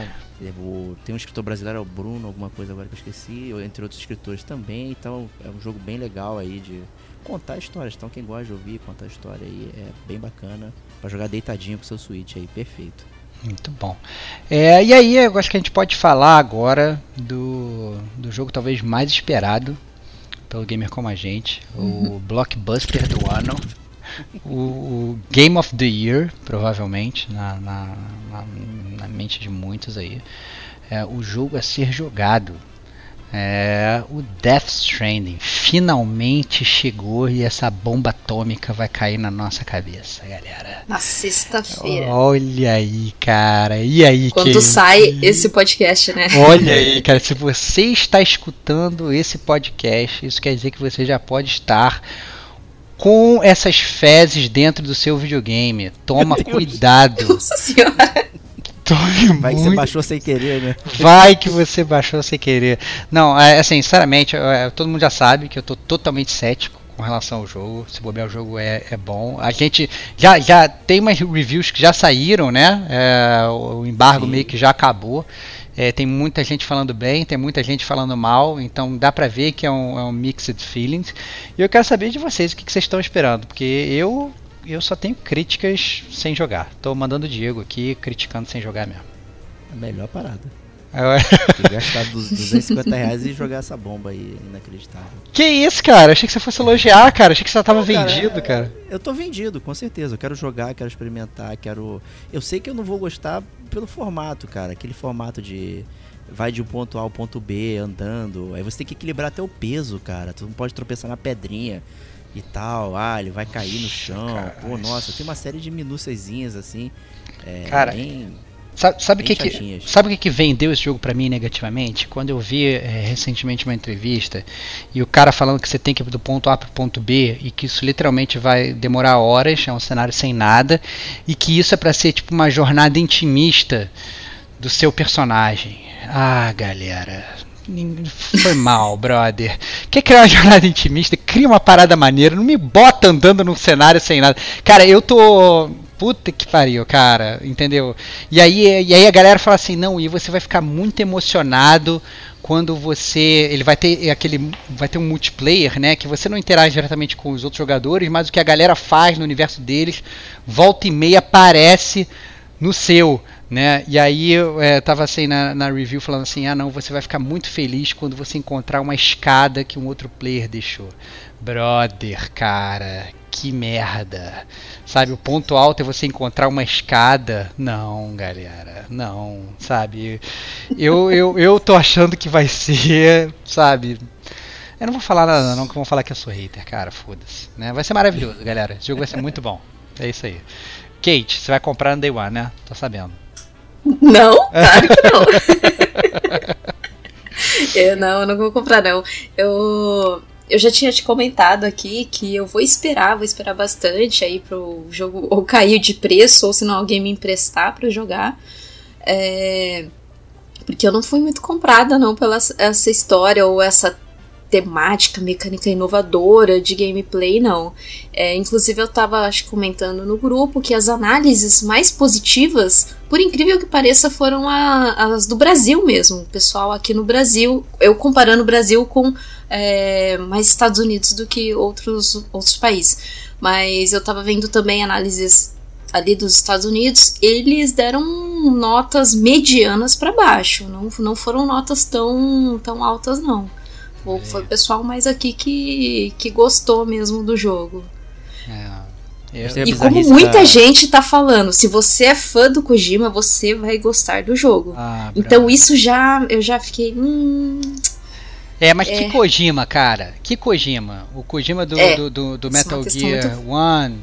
vou... tem um escritor brasileiro, é o Bruno, alguma coisa agora que eu esqueci, entre outros escritores também. Então é um jogo bem legal aí de contar histórias. Então quem gosta de ouvir contar história aí é bem bacana pra jogar deitadinho com seu Switch aí, perfeito. Muito bom. É, e aí eu acho que a gente pode falar agora do, do jogo talvez mais esperado pelo Gamer Como a Gente, uhum. o blockbuster do ano, o, o Game of the Year, provavelmente, na, na, na, na mente de muitos aí, é, o jogo a ser jogado, é, o Death Stranding, finalmente chegou e essa bomba atômica vai cair na nossa cabeça, galera. Na sexta-feira. Olha aí, cara, e aí? Quando que... sai esse podcast, né? Olha aí, cara, se você está escutando esse podcast, isso quer dizer que você já pode estar com essas fezes dentro do seu videogame. Toma cuidado. Nossa senhora. Vai que você baixou sem querer, né? Vai que você baixou sem querer. Não, assim, sinceramente, todo mundo já sabe que eu tô totalmente cético com relação ao jogo. Se bobear, o jogo é, é bom. A gente já, já tem umas reviews que já saíram, né? É, o embargo Sim. meio que já acabou. É, tem muita gente falando bem, tem muita gente falando mal, então dá pra ver que é um, é um mixed feelings. E eu quero saber de vocês o que, que vocês estão esperando, porque eu... eu só tenho críticas sem jogar. Tô mandando o Diego aqui, criticando sem jogar mesmo. A melhor parada. Gastar duzentos e cinquenta reais e jogar essa bomba aí, inacreditável. Que isso, cara? Achei que você fosse elogiar, cara. Achei que você já tava não, cara, vendido, é... cara. Eu tô vendido, com certeza. Eu quero jogar, quero experimentar, quero... Eu sei que eu não vou gostar pelo formato, cara. Aquele formato de... vai de um ponto A ao ponto B, andando. Aí você tem que equilibrar até o peso, cara. Tu não pode tropeçar na pedrinha. E tal, ah, ele vai cair no chão. Cara, pô, nossa, tem uma série de minúciazinhas assim. É, cara, bem, sabe, sabe, bem que que, sabe o que, que vendeu esse jogo pra mim negativamente? Quando eu vi é, recentemente uma entrevista e o cara falando que você tem que ir do ponto A pro ponto B e que isso literalmente vai demorar horas, é um cenário sem nada, e que isso é pra ser tipo uma jornada intimista do seu personagem. Ah, galera. Foi mal, brother. Quer criar uma jornada intimista? Cria uma parada maneira. Não me bota andando num cenário sem nada. Cara, eu tô... puta que pariu, cara. Entendeu? E aí, e aí a galera fala assim, não, e você vai ficar muito emocionado quando você... ele vai ter aquele... vai ter um multiplayer, né? Que você não interage diretamente com os outros jogadores, mas o que a galera faz no universo deles, volta e meia aparece no seu... né? E aí eu é, tava assim na, na review falando assim, ah não, você vai ficar muito feliz quando você encontrar uma escada que um outro player deixou. Brother, cara, que merda. Sabe, o ponto alto é você encontrar uma escada. Não, galera, não, sabe. Eu, eu, eu tô achando que vai ser, sabe... eu não vou falar nada não, que vão falar que eu sou hater, cara, foda-se. Né? Vai ser maravilhoso, galera. Esse jogo vai ser muito bom. É isso aí. Kate, você vai comprar no Day One, né? Tô sabendo. Não, claro que não. eu não, eu não vou comprar não. Eu, eu já tinha te comentado aqui que eu vou esperar, vou esperar bastante aí pro jogo ou cair de preço, ou se não alguém me emprestar pra eu jogar. É, porque eu não fui muito comprada não pela essa história ou essa temática, mecânica inovadora de gameplay, não. É, inclusive eu tava, acho, comentando no grupo que as análises mais positivas, por incrível que pareça, foram a, as do Brasil mesmo. O pessoal aqui no Brasil, eu comparando o Brasil com é, mais Estados Unidos do que outros, outros países. Mas eu tava vendo também análises ali dos Estados Unidos, eles deram notas medianas pra baixo, não, não foram notas tão, tão altas, não. Foi o pessoal mais aqui que, que gostou mesmo do jogo. É. Eu, e como muita gente tá falando, se você é fã do Kojima, você vai gostar do jogo. Ah, então bravo. Isso já, eu já fiquei... Hum, é, mas é. que Kojima, cara? Que Kojima? O Kojima do, é, do, do, do Metal Gear muito... um,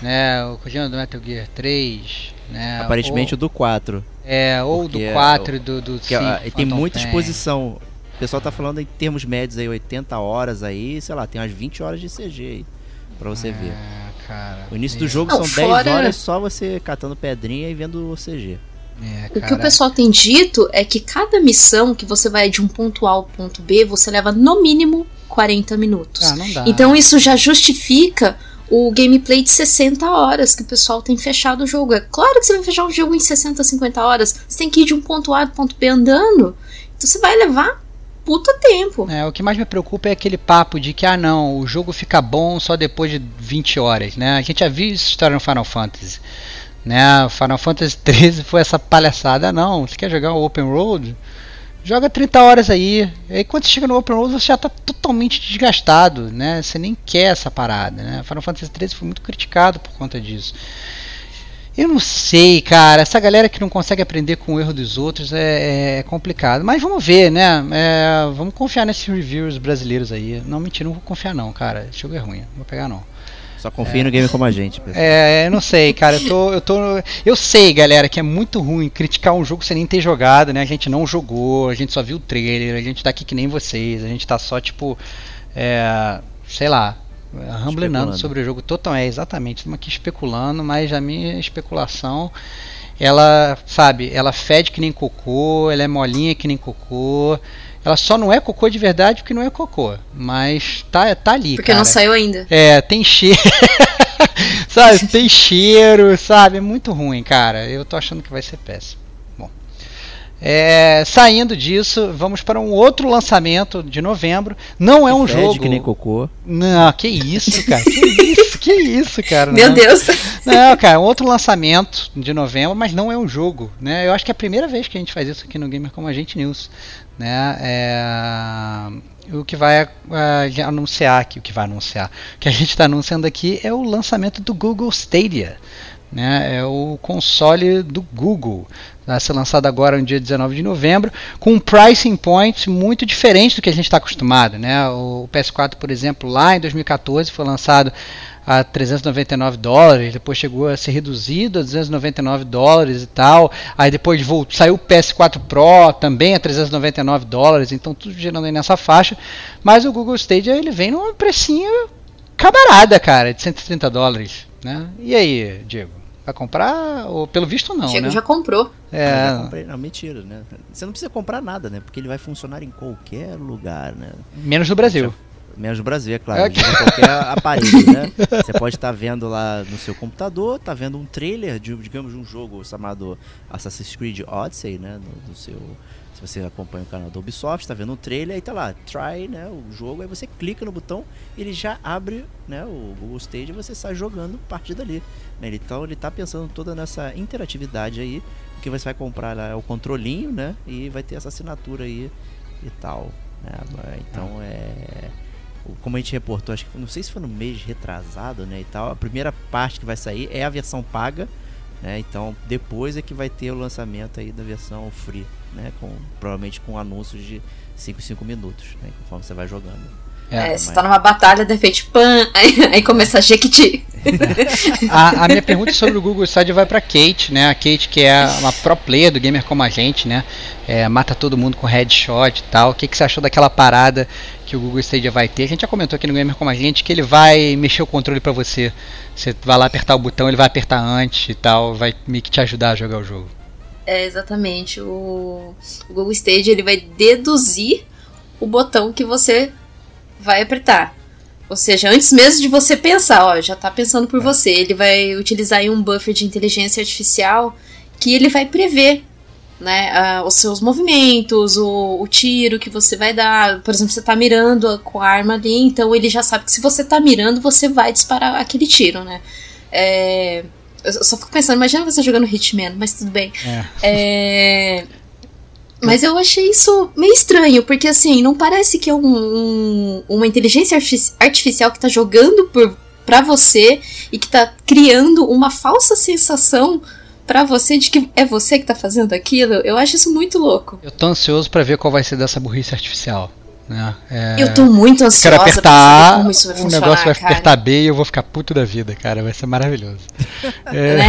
né? O Kojima do Metal Gear três... né? Aparentemente ou, o do quatro. É, ou do quatro e é, do, do cinco. Ele tem muita exposição... O pessoal tá falando em termos médios aí, oitenta horas aí, sei lá, tem umas vinte horas de C G aí, pra você ah, ver. Cara, o início é. do jogo não, são fora... dez horas só você catando pedrinha e vendo o C G. É, o que o pessoal tem dito é que cada missão que você vai de um ponto A ao ponto B, você leva no mínimo quarenta minutos. Ah, não dá. Então isso já justifica o gameplay de sessenta horas que o pessoal tem fechado o jogo. É claro que você vai fechar um jogo em sessenta, cinquenta horas. Você tem que ir de um ponto A a um ponto B andando. Então você vai levar puta tempo. É, o que mais me preocupa é aquele papo de que, ah não, o jogo fica bom só depois de vinte horas, né? A gente já viu isso história no Final Fantasy, né? O Final Fantasy treze foi essa palhaçada. Não, você quer jogar um open road? Joga trinta horas aí. Aí quando você chega no open road, você já tá totalmente desgastado, né? Você nem quer essa parada, né? Final Fantasy treze foi muito criticado por conta disso. Eu não sei, cara. Essa galera que não consegue aprender com o erro dos outros é, é complicado. Mas vamos ver, né? É, vamos confiar nesses reviews brasileiros aí. Não, mentira, não vou confiar não, cara. Esse jogo é ruim, não vou pegar não. Só confia é, no Game Como a Gente, pessoal. É, eu não sei, cara. Eu tô, eu tô. Eu sei, galera, que é muito ruim criticar um jogo sem nem ter jogado, né? A gente não jogou, a gente só viu o trailer, a gente tá aqui que nem vocês, a gente tá só, tipo, é, sei lá, ramblinando sobre o jogo total. É, exatamente, estamos aqui especulando, mas a minha especulação, ela, sabe, ela fede que nem cocô, ela é molinha que nem cocô. Ela só não é cocô de verdade porque não é cocô, mas tá, tá ali, porque cara. Não saiu ainda. É, tem cheiro, sabe, tem cheiro, sabe, é muito ruim, cara, eu tô achando que vai ser péssimo. Bom, é, saindo disso, vamos para um outro lançamento de novembro, não é um Fede jogo... que nem cocô. Não, que isso, cara, que isso, que isso, cara. Meu não. Deus. Não, cara, um outro lançamento de novembro, mas não é um jogo, né, eu acho que é a primeira vez que a gente faz isso aqui no Gamer Como a Gente News. Né, é, o que vai é, anunciar aqui, o que vai anunciar, o que a gente está anunciando aqui é o lançamento do Google Stadia, né, é o console do Google, vai ser lançado agora no dia dezenove de novembro, com um pricing point muito diferente do que a gente está acostumado, né, o P S quatro, por exemplo, lá em dois mil e catorze foi lançado a trezentos e noventa e nove dólares, depois chegou a ser reduzido a duzentos e noventa e nove dólares e tal, aí depois voltou, saiu o P S quatro Pro também a trezentos e noventa e nove dólares, então tudo girando aí nessa faixa, mas o Google Stadia ele vem num precinho cabarada, cara, de cento e trinta dólares, né? E aí, Diego, vai comprar? Ou pelo visto não, Diego, né? Já comprou. É, ah, já comprei. Não, mentira, né? Você não precisa comprar nada, né? Porque ele vai funcionar em qualquer lugar, né? Menos no Brasil. Já... Menos no Brasil, é claro, de qualquer aparelho, né? Você pode estar vendo lá no seu computador, tá vendo um trailer de, digamos, de um jogo chamado Assassin's Creed Odyssey, né? No, no seu, se você acompanha o canal da Ubisoft, tá vendo um trailer, aí tá lá, try, né? O jogo, aí você clica no botão, ele já abre, né? O Google Stadia e você sai jogando parte dali, né? Então ele tá pensando toda nessa interatividade aí, o que você vai comprar lá é o controlinho, né? E vai ter essa assinatura aí e tal, né? Então é... Como a gente reportou, acho que não sei se foi no mês retrasado, né, e tal, a primeira parte que vai sair é a versão paga, né, então depois é que vai ter o lançamento aí da versão free, né, com, provavelmente com anúncios de cinco em cinco minutos, né, conforme você vai jogando. É, é, você mas... tá numa batalha, de repente, pan, aí, aí começa a Jequiti. a, a minha pergunta sobre o Google Stadia vai pra Kate, né? A Kate, que é uma pro player do Gamer Como a Gente, né? É, mata todo mundo com headshot e tal. O que, que você achou daquela parada que o Google Stadia vai ter? A gente já comentou aqui no Gamer Como a Gente que ele vai mexer o controle pra você. Você vai lá apertar o botão, ele vai apertar antes e tal. Vai meio que te ajudar a jogar o jogo. É, exatamente. O, o Google Stadia, ele vai deduzir o botão que você... vai apertar, ou seja, antes mesmo de você pensar, ó, já tá pensando por é. você, ele vai utilizar aí um buffer de inteligência artificial que ele vai prever, né, a, os seus movimentos, o, o tiro que você vai dar, por exemplo, você tá mirando com a arma ali, então ele já sabe que se você tá mirando, você vai disparar aquele tiro, né, é, eu só fico pensando, imagina você jogando Hitman, mas tudo bem, é... é... Mas eu achei isso meio estranho, porque assim, não parece que é um, um, uma inteligência artificial que tá jogando por, pra você e que tá criando uma falsa sensação pra você de que é você que tá fazendo aquilo. Eu acho isso muito louco. Eu tô ansioso pra ver qual vai ser dessa burrice artificial. Né? É... Eu tô muito ansiosa. Quero apertar pra saber como isso vai funcionar, o negócio vai cara. apertar B e eu vou ficar puto da vida, cara. Vai ser maravilhoso. É... Né?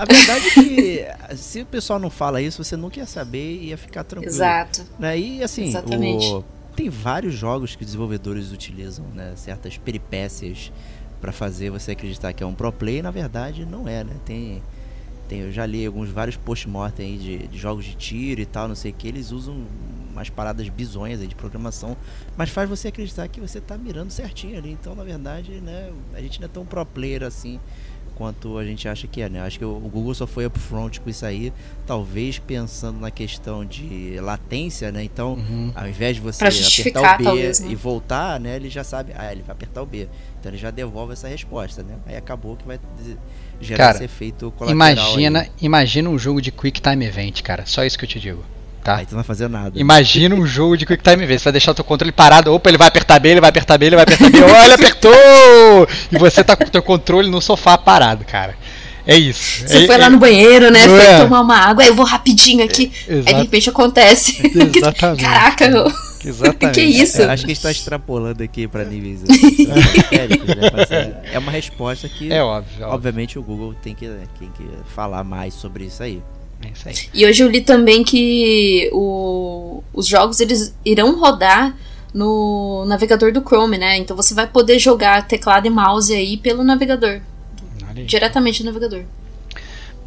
A verdade é que se o pessoal não fala isso, você nunca ia saber e ia ficar tranquilo. Exato. Né? E assim, o... tem vários jogos que os desenvolvedores utilizam, né? Certas peripécias pra fazer você acreditar que é um pro play e na verdade não é, né? Tem... tem... Eu já li alguns vários post-mortem aí de... de jogos de tiro e tal, não sei o que, eles usam umas paradas bizonhas aí de programação, mas faz você acreditar que você tá mirando certinho ali. Então, na verdade, né, a gente não é tão pro player assim quanto a gente acha que é, né? Acho que o Google só foi upfront com isso aí, talvez pensando na questão de latência, né? Então, uhum. ao invés de você apertar o B talvez, né? e voltar, né? Ele já sabe, ah, ele vai apertar o B. Então ele já devolve essa resposta, né? Aí acabou que vai gerar cara, esse efeito colateral. Imagina, aí. imagina um jogo de Quick Time Event, cara. Só isso que eu te digo. Tá? Aí tu não vai fazer nada. Imagina um jogo de Quick Time Event. Você vai deixar o teu controle parado. Opa, ele vai apertar B, ele vai apertar B, ele vai apertar B. Olha, apertou! E você tá com o teu controle no sofá parado, cara. É isso. Você é, foi lá no banheiro, né? Foi é. tomar uma água. Eu vou rapidinho aqui. Exato. Aí de repente acontece. Exatamente. Caraca, eu... Exatamente. Que isso? É, acho que a gente tá extrapolando aqui para níveis estratégicos, né? Mas é, é uma resposta que... É óbvio. Obviamente óbvio. O Google tem que, tem que falar mais sobre isso aí. E hoje eu li também que o, os jogos eles irão rodar no navegador do Chrome, né? Então você vai poder jogar teclado e mouse aí pelo navegador, do, diretamente do navegador.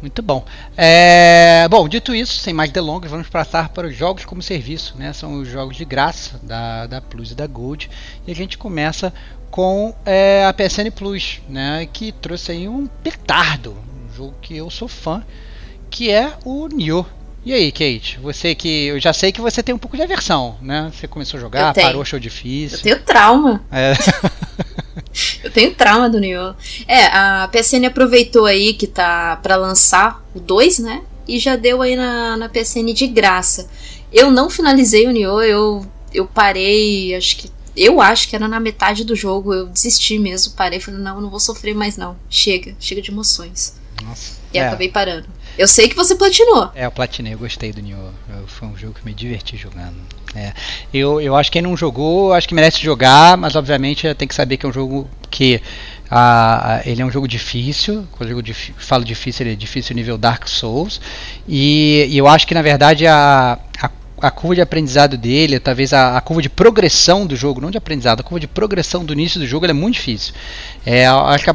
Muito bom. É, bom, dito isso, sem mais delongas, vamos passar para os jogos como serviço, né? São os jogos de graça da, da Plus e da Gold. E a gente começa com é, a P S N Plus, né? Que trouxe aí um petardo, um jogo que eu sou fã, que é o Nioh. E aí, Kate? Você que eu já sei que você tem um pouco de aversão, né? Você começou a jogar, parou, achou difícil. Eu tenho trauma. É. Eu tenho trauma do Nioh. É, a P S N aproveitou aí que tá pra lançar o dois, né? E já deu aí na, na P S N de graça. Eu não finalizei o Nioh, eu, eu parei, acho que eu acho que era na metade do jogo, eu desisti mesmo, parei, falei, não, eu não vou sofrer mais não. Chega, chega de emoções. Nossa. E é. acabei parando. Eu sei que você platinou. É, eu platinei, eu gostei do Nioh. Foi um jogo que me diverti jogando. É. Eu, eu acho que quem não jogou, acho que merece jogar, mas obviamente tem que saber que é um jogo que... Ah, ele é um jogo difícil. Quando eu falo difícil, ele é difícil nível Dark Souls. E, e eu acho que na verdade a... a a curva de aprendizado dele, talvez a, a curva de progressão do jogo, não de aprendizado, a curva de progressão do início do jogo, ela é muito difícil. É, acho que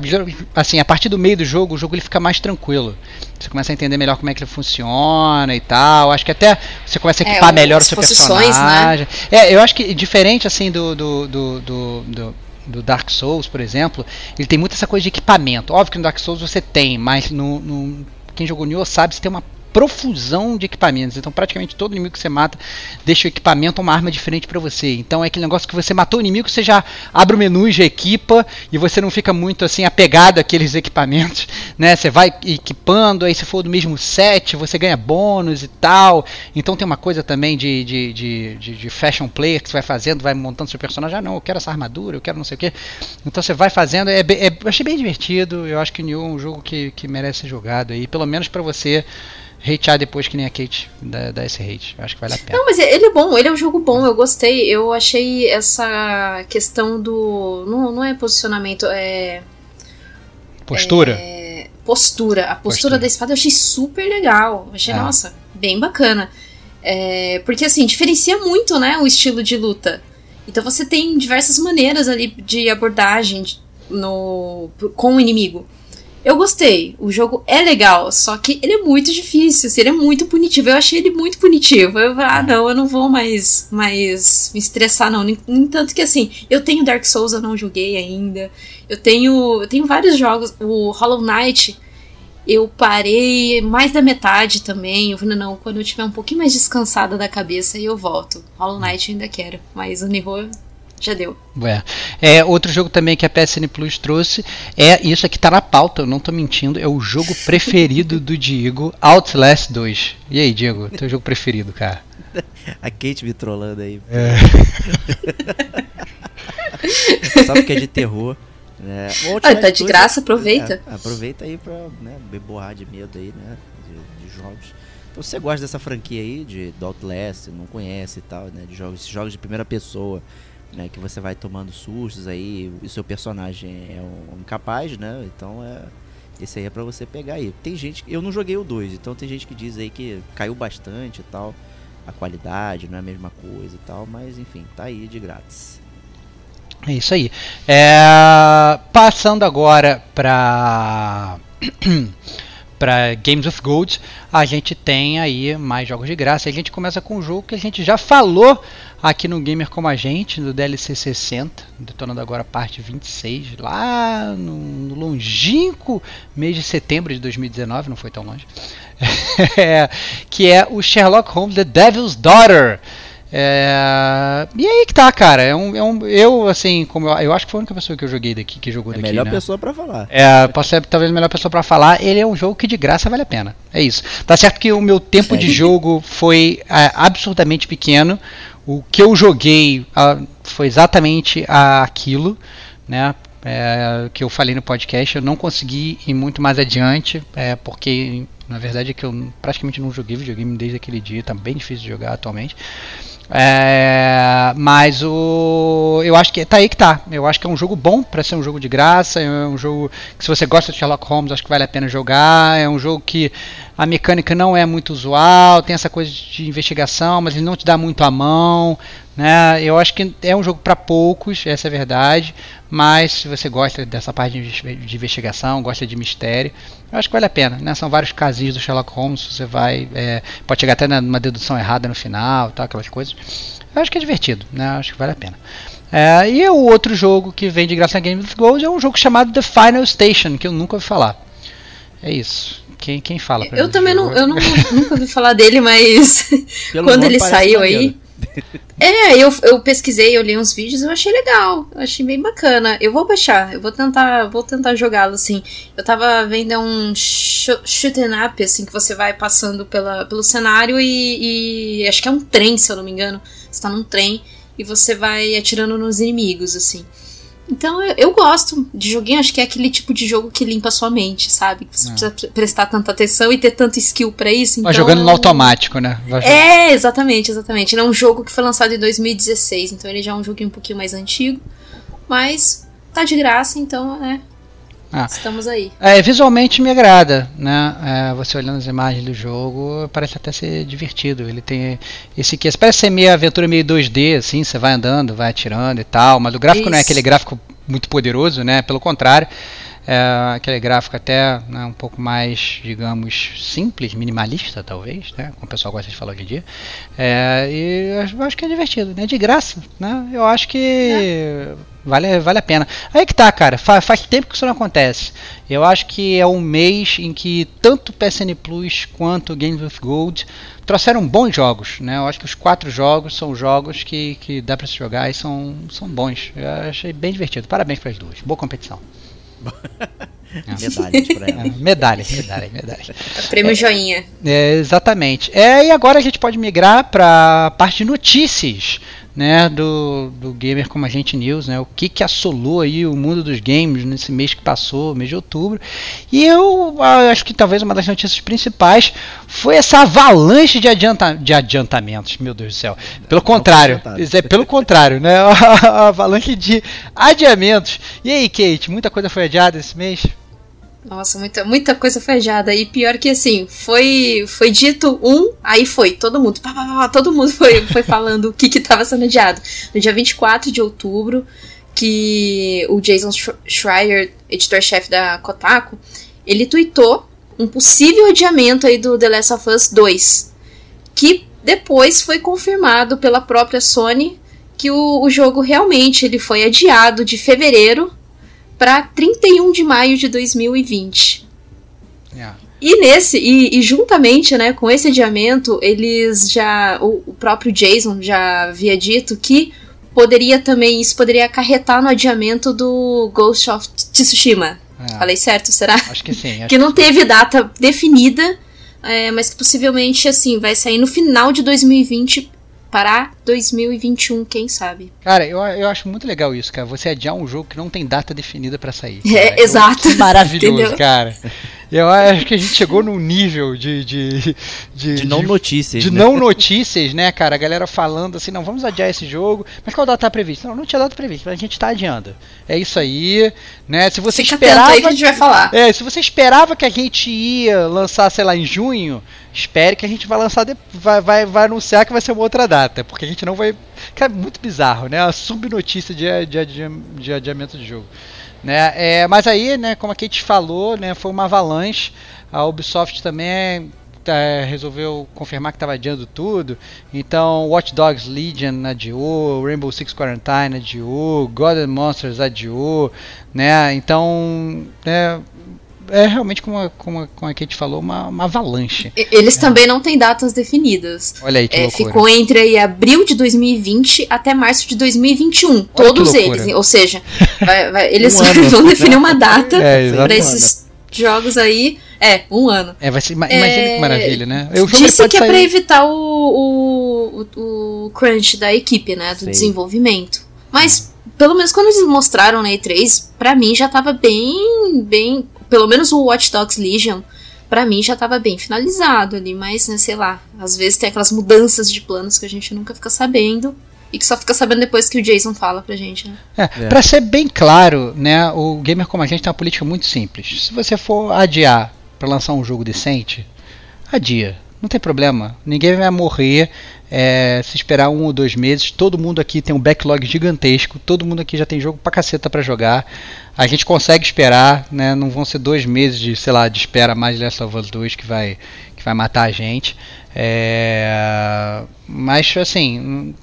assim, a partir do meio do jogo, o jogo ele fica mais tranquilo. Você começa a entender melhor como é que ele funciona e tal. Acho que até você começa a equipar é, melhor o seu personagem. Né? É, eu acho que diferente assim do... do, do, do, do do Dark Souls, por exemplo, ele tem muita essa coisa de equipamento. Óbvio que no Dark Souls você tem, mas no, no, quem jogou Nioh sabe, você tem uma profusão de equipamentos, então praticamente todo inimigo que você mata deixa o equipamento ou uma arma diferente pra você, então é aquele negócio que você matou o inimigo, você já abre o menu e já equipa, e você não fica muito assim apegado àqueles equipamentos, né, você vai equipando, aí se for do mesmo set, você ganha bônus e tal, então tem uma coisa também de, de, de, de, de fashion player que você vai fazendo, vai montando seu personagem, ah não, eu quero essa armadura, eu quero não sei o que, então você vai fazendo, é, é, eu achei bem divertido, eu acho que Nioh é um jogo que, que merece ser jogado aí, pelo menos pra você hatear depois que nem a Kate dá, dá esse hate. Acho que vale a pena. Não, mas ele é bom, ele é um jogo bom, eu gostei. Eu achei essa questão do... Não, não é posicionamento, é... Postura? É, postura. A postura, postura da espada eu achei super legal. Eu achei, ah. nossa, bem bacana. É, porque assim, diferencia muito, né, o estilo de luta. Então você tem diversas maneiras ali de abordagem no, com o inimigo. Eu gostei, o jogo é legal, só que ele é muito difícil, assim, ele é muito punitivo, eu achei ele muito punitivo, eu falei, ah não, eu não vou mais, mais me estressar não, no entanto que assim, eu tenho Dark Souls, eu não joguei ainda, eu tenho, eu tenho vários jogos, o Hollow Knight, eu parei mais da metade também, eu falei, não, quando eu tiver um pouquinho mais descansada da cabeça, eu volto, Hollow Knight eu ainda quero, mas o Nioh... já deu. É. É, outro jogo também que a P S N Plus trouxe, é isso aqui tá na pauta, eu não tô mentindo, é o jogo preferido do Diego, Outlast dois. E aí, Diego, teu jogo preferido, cara? A Kate me trollando aí. É. Só porque é de terror. Né? Ah, tá de graça, é, aproveita. É, aproveita aí pra, né, beborrar de medo aí, né, de, de jogos. Então, se você gosta dessa franquia aí, de do Outlast, não conhece e tal, né, de jogos, esses jogos de primeira pessoa, né, que você vai tomando sustos aí, o seu personagem é um, um incapaz, né? Então é, esse aí é pra você pegar aí. Tem gente, eu não joguei o dois, então tem gente que diz aí que caiu bastante e tal, a qualidade não é a mesma coisa e tal, mas enfim, tá aí de grátis. É isso aí. É, passando agora pra para Games of Gold, a gente tem aí mais jogos de graça. A gente começa com um jogo que a gente já falou aqui no Gamer Como a Gente, no D L C sessenta, detonando agora a parte vinte e seis, lá no, no longínquo mês de setembro de dois mil e dezenove, não foi tão longe, que é o Sherlock Holmes The Devil's Daughter. É... E aí que tá, cara. É um, é um, eu, assim, como eu, eu acho que foi a única pessoa que eu joguei daqui, que jogou é daqui. Melhor, né? Pessoa pra falar. É, posso ser talvez a melhor pessoa pra falar. Ele é um jogo que de graça vale a pena. É isso. Tá certo que o meu tempo Sério? de jogo foi é, absurdamente pequeno. O que eu joguei a, foi exatamente a, aquilo, né? É, que eu falei no podcast. Eu não consegui ir muito mais adiante, é, porque na verdade é que eu praticamente não joguei videogame desde aquele dia. Tá bem difícil de jogar atualmente. É, mas o, eu acho que tá aí que tá. Eu acho que é um jogo bom pra ser um jogo de graça. É um jogo que, se você gosta de Sherlock Holmes, acho que vale a pena jogar. É um jogo que a mecânica não é muito usual, tem essa coisa de investigação, mas ele não te dá muito a mão, né? Eu acho que é um jogo pra poucos, essa é a verdade. Mas se você gosta dessa parte de investigação, gosta de mistério, eu acho que vale a pena, né? São vários casinhos do Sherlock Holmes. Você vai, é, pode chegar até numa dedução errada no final, tá, aquelas coisas. Eu acho que é divertido, né? Eu acho que vale a pena. É, e o outro jogo que vem de graça na Games of Gold é um jogo chamado The Final Station, que eu nunca ouvi falar. É isso. Quem, quem fala pra eu mim? Também não, eu não, nunca ouvi falar dele, mas quando ele saiu maneiro. aí... É, eu, eu pesquisei, eu li uns vídeos, eu achei legal, eu achei bem bacana. Eu vou baixar, eu vou tentar, vou tentar jogá-lo, assim. Eu tava vendo um shoot 'em up, assim, que você vai passando pela, pelo cenário e, e acho que é um trem, se eu não me engano. Você tá num trem e você vai atirando nos inimigos, assim. Então eu, eu gosto de joguinho, acho que é aquele tipo de jogo que limpa a sua mente, sabe? Que você não precisa prestar tanta atenção e ter tanto skill pra isso. Vai então jogando é um... no automático, né? Vai é, jogar. exatamente, exatamente. Ele é um jogo que foi lançado em dois mil e dezesseis, então ele já é um joguinho um pouquinho mais antigo, mas tá de graça, então, né? Ah. Estamos aí. É, visualmente me agrada, né? É, você olhando as imagens do jogo, parece até ser divertido. Ele tem esse que parece ser meio aventura, meio dois D, assim, você vai andando, vai atirando e tal, mas o gráfico Isso. não é aquele gráfico muito poderoso, né? Pelo contrário, é aquele gráfico até, né, um pouco mais, digamos, simples, minimalista, talvez, né? Como o pessoal gosta de falar hoje em dia. É, e eu acho que é divertido, né? De graça, né? Eu acho que... É. Vale, vale a pena. Aí que tá, cara. Fa- faz tempo que isso não acontece. Eu acho que é um mês em que tanto o P S N Plus quanto o Games with Gold trouxeram bons jogos, né? Eu acho que os quatro jogos são jogos que, que dá pra se jogar e são, são bons. Eu achei bem divertido. Parabéns pras duas. Boa competição. É. Medalhas pra ela. É, medalhas, medalhas, medalhas. Prêmio é, Joinha. É, exatamente. É, e agora a gente pode migrar pra parte de notícias, né, do, do Gamer Como a Gente News, né, o que que assolou aí o mundo dos games nesse mês que passou, mês de outubro. E eu acho que talvez uma das notícias principais foi essa avalanche de, adianta, de adiantamentos, meu Deus do céu. Pelo contrário, é, pelo contrário, né, a avalanche de adiamentos. E aí, Kate, muita coisa foi adiada esse mês? Nossa, muita, muita coisa foi adiada. E pior que assim, foi, foi dito um, aí foi, todo mundo, pá, pá, pá, todo mundo foi, foi falando o que que tava sendo adiado. No dia vinte e quatro de outubro, que o Jason Schreier, editor-chefe da Kotaku, ele tweetou um possível adiamento aí do The Last of Us dois, que depois foi confirmado pela própria Sony que o, o jogo realmente ele foi adiado de fevereiro para trinta e um de maio de dois mil e vinte. Yeah. E nesse e, e juntamente, né, com esse adiamento, eles já o, o próprio Jason já havia dito que poderia também isso poderia acarretar no adiamento do Ghost of Tsushima. Yeah. Falei certo, será? Acho que sim. Acho que não teve data definida, é, mas que possivelmente assim vai sair no final de dois mil e vinte. Para dois mil e vinte e um, quem sabe? Cara, eu, eu acho muito legal isso, cara. Você adiar um jogo que não tem data definida pra sair. É, eu, exato. Que maravilhoso, entendeu? Cara. Eu acho que a gente chegou num nível de... De, de, de não de, notícias, De né? não notícias, né, cara? A galera falando assim, não, vamos adiar esse jogo. Mas qual data tá prevista? Não, não tinha data prevista, mas a gente tá adiando. É isso aí, né? Se você Fica esperava... aí que a gente vai falar. É, se você esperava que a gente ia lançar, sei lá, em junho... Espere que a gente vai lançar, de... vai, vai, vai anunciar que vai ser uma outra data, porque a gente não vai... Cara, é muito bizarro, né? A subnotícia de, de, de, de adiamento de jogo. Né? É, mas aí, né, como a Kate falou, né, foi uma avalanche. A Ubisoft também é, resolveu confirmar que estava adiando tudo. Então Watch Dogs Legion adiou, Rainbow Six Quarantine adiou, God and Monsters adiou, né? Então é, é realmente, como a, como, a, como a Kate falou, uma, uma avalanche. Eles é. também não têm datas definidas. Olha aí que é, loucura. Ficou entre aí, abril de dois mil e vinte até março de dois mil e vinte e um. Olha, todos eles. Ou seja, vai, vai, eles um ano, vão definir, né, uma data é, para esses jogos aí. É, um ano. É, vai ser, imagina é, que maravilha, né? Eu disse que é para evitar o, o, o crunch da equipe, né? Do Sim. desenvolvimento. Mas, pelo menos quando eles mostraram na E três, pra mim já tava bem, bem... Pelo menos o Watch Dogs Legion, pra mim, já tava bem finalizado ali. Mas, né, sei lá, às vezes tem aquelas mudanças de planos que a gente nunca fica sabendo. E que só fica sabendo depois que o Jason fala pra gente, né? É, é. Pra ser bem claro, né, o Gamer Como a Gente tem uma política muito simples. Se você for adiar pra lançar um jogo decente, adia. Não tem problema. Ninguém vai morrer é, se esperar um ou dois meses. Todo mundo aqui tem um backlog gigantesco. Todo mundo aqui já tem jogo pra caceta pra jogar. A gente consegue esperar, né? Não vão ser dois meses de, sei lá, de espera mais Last of Us dois que vai, que vai matar a gente. É, mas, assim...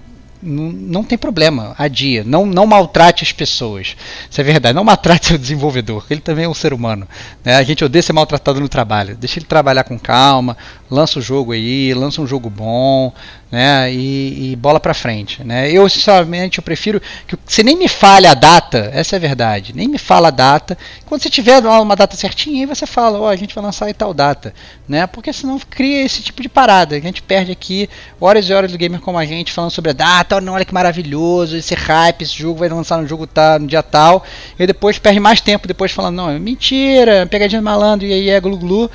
Não, não tem problema, adia. Não, não maltrate as pessoas. Isso é verdade, não maltrate seu desenvolvedor. Ele também é um ser humano, né? A gente odeia ser maltratado no trabalho. Deixa ele trabalhar com calma. Lança o jogo aí, lança um jogo bom, né? E, e bola pra frente, né? Eu, sinceramente, eu prefiro que você nem me fale a data. Essa é a verdade, nem me fala a data. Quando você tiver uma data certinha, aí você fala, ó, oh, a gente vai lançar em tal data, né? Porque senão cria esse tipo de parada. A gente perde aqui horas e horas do Gamer Como a Gente falando sobre a data. Não, olha que maravilhoso, esse hype, esse jogo vai lançar no jogo tá, no dia tal, e depois perde mais tempo depois falando, não, mentira, pegadinha de malandro, e aí é glu-glu,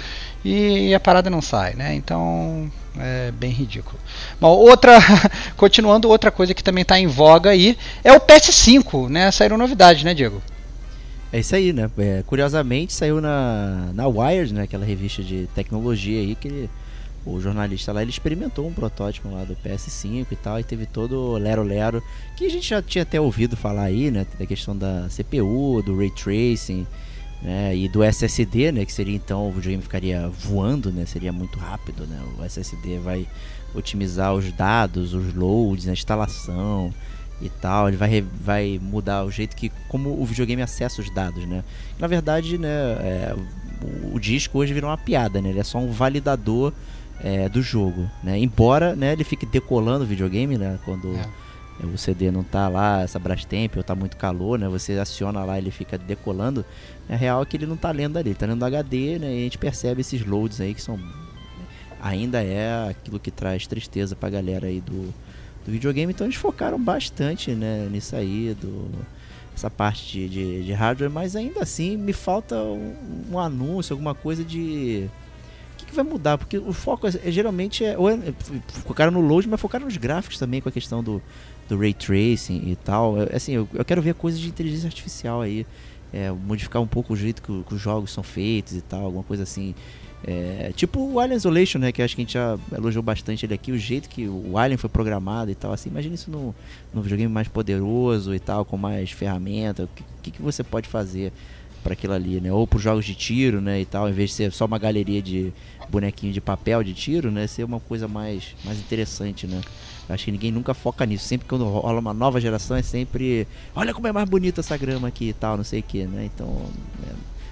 e a parada não sai, né? Então é bem ridículo. Bom, outra, continuando, outra coisa que também tá em voga aí, é o P S cinco, né? Saíram novidades, né, Diego? É isso aí, né? É, curiosamente saiu na, na Wired, né? Aquela revista de tecnologia aí que o jornalista lá, ele experimentou um protótipo lá do P S cinco e tal, e teve todo o lero-lero, que a gente já tinha até ouvido falar aí, né, da questão da C P U, do Ray Tracing, né, e do S S D, né, que seria então, o videogame ficaria voando, né, seria muito rápido, né, o S S D vai otimizar os dados, os loads, a instalação e tal, ele vai, re- vai mudar o jeito que, como o videogame acessa os dados, né, na verdade, né, é, o, o disco hoje virou uma piada, né, ele é só um validador É, do jogo, né? Embora, né, ele fique decolando o videogame, né? Quando é. o C D não tá lá, essa Brastemp, ou tá muito calor, né? Você aciona lá, ele fica decolando. A real é que ele não tá lendo ali, tá lendo H D, né? E a gente percebe esses loads aí que são... Ainda é aquilo que traz tristeza pra galera aí do, do videogame. Então eles focaram bastante, né, nisso aí, do... essa parte de, de, de hardware. Mas ainda assim, me falta um, um anúncio, alguma coisa de... vai mudar, porque o foco é, é, geralmente é, ou é, focaram no load, mas focaram nos gráficos também, com a questão do, do Ray Tracing e tal. É, assim, eu, eu quero ver coisas de inteligência artificial aí, é, modificar um pouco o jeito que, que os jogos são feitos e tal, alguma coisa assim, é, tipo o Alien Isolation, né, que eu acho que a gente já elogiou bastante ele aqui, o jeito que o Alien foi programado e tal, assim, imagina isso num, num videogame mais poderoso e tal, com mais ferramenta, o que, que, que você pode fazer para aquilo ali, né, ou para os jogos de tiro, né, e tal, em vez de ser só uma galeria de bonequinho de papel de tiro, né, ser uma coisa mais, mais interessante, né. Acho que ninguém nunca foca nisso, sempre quando rola uma nova geração é sempre, olha como é mais bonita essa grama aqui e tal, não sei o que, né, então, é,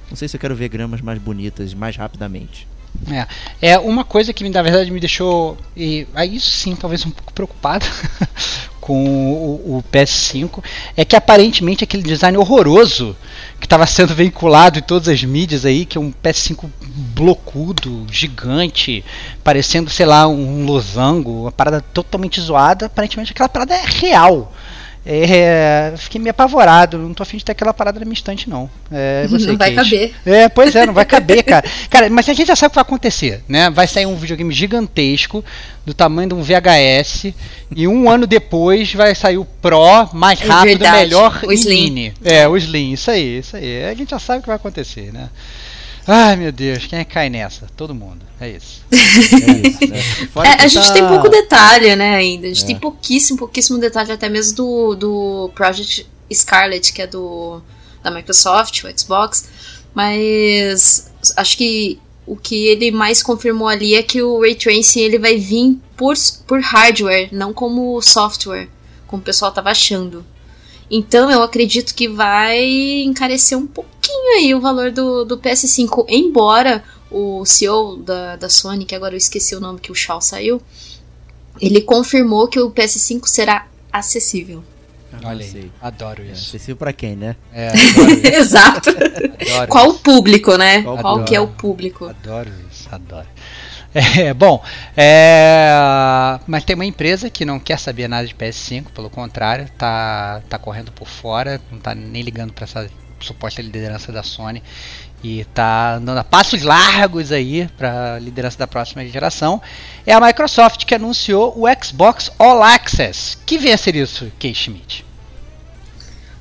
não sei se eu quero ver gramas mais bonitas, mais rapidamente. É, é uma coisa que na verdade me deixou, e aí sim, talvez um pouco preocupado com o, o P S cinco, é que aparentemente aquele design horroroso que estava sendo veiculado em todas as mídias aí, que é um P S cinco blocudo, gigante, parecendo, sei lá, um losango, uma parada totalmente zoada, aparentemente aquela parada é real. É, fiquei meio apavorado, não tô afim de ter aquela parada na minha estante, não. É, você, não vai Kate. Caber. É, pois é, não vai caber, cara. Cara, mas a gente já sabe o que vai acontecer, né? Vai sair um videogame gigantesco, do tamanho de um V H S, e um ano depois vai sair o Pro, mais é rápido, verdade. Melhor o Slim. Mini. É, o Slim, isso aí, isso aí. A gente já sabe o que vai acontecer, né? Ai, meu Deus, quem é que cai nessa? Todo mundo, é isso. É isso, né? Fora é, a tá... gente tem pouco detalhe, né, ainda. A gente é. tem pouquíssimo, pouquíssimo detalhe até mesmo do, do Project Scarlet, que é do, da Microsoft, o Xbox, mas acho que o que ele mais confirmou ali é que o Ray Tracing ele vai vir por, por hardware, não como software, como o pessoal estava achando. Então eu acredito que vai encarecer um pouquinho aí o valor do, do P S cinco, embora o C E O da, da Sony, que agora eu esqueci o nome que o Shaw saiu, ele confirmou que o P S cinco será acessível. Olha aí, adoro isso. É, acessível pra quem, né? É, adoro isso. Exato. Adoro Qual isso. o público, né? Qual, Qual que é o público? Adoro isso, adoro. É, bom, é, mas tem uma empresa que não quer saber nada de P S cinco, pelo contrário, tá, tá correndo por fora, não tá nem ligando para essa suposta liderança da Sony e tá andando a passos largos aí para a liderança da próxima geração. É a Microsoft que anunciou o Xbox All Access. Que vem a ser isso, Kate Schmidt?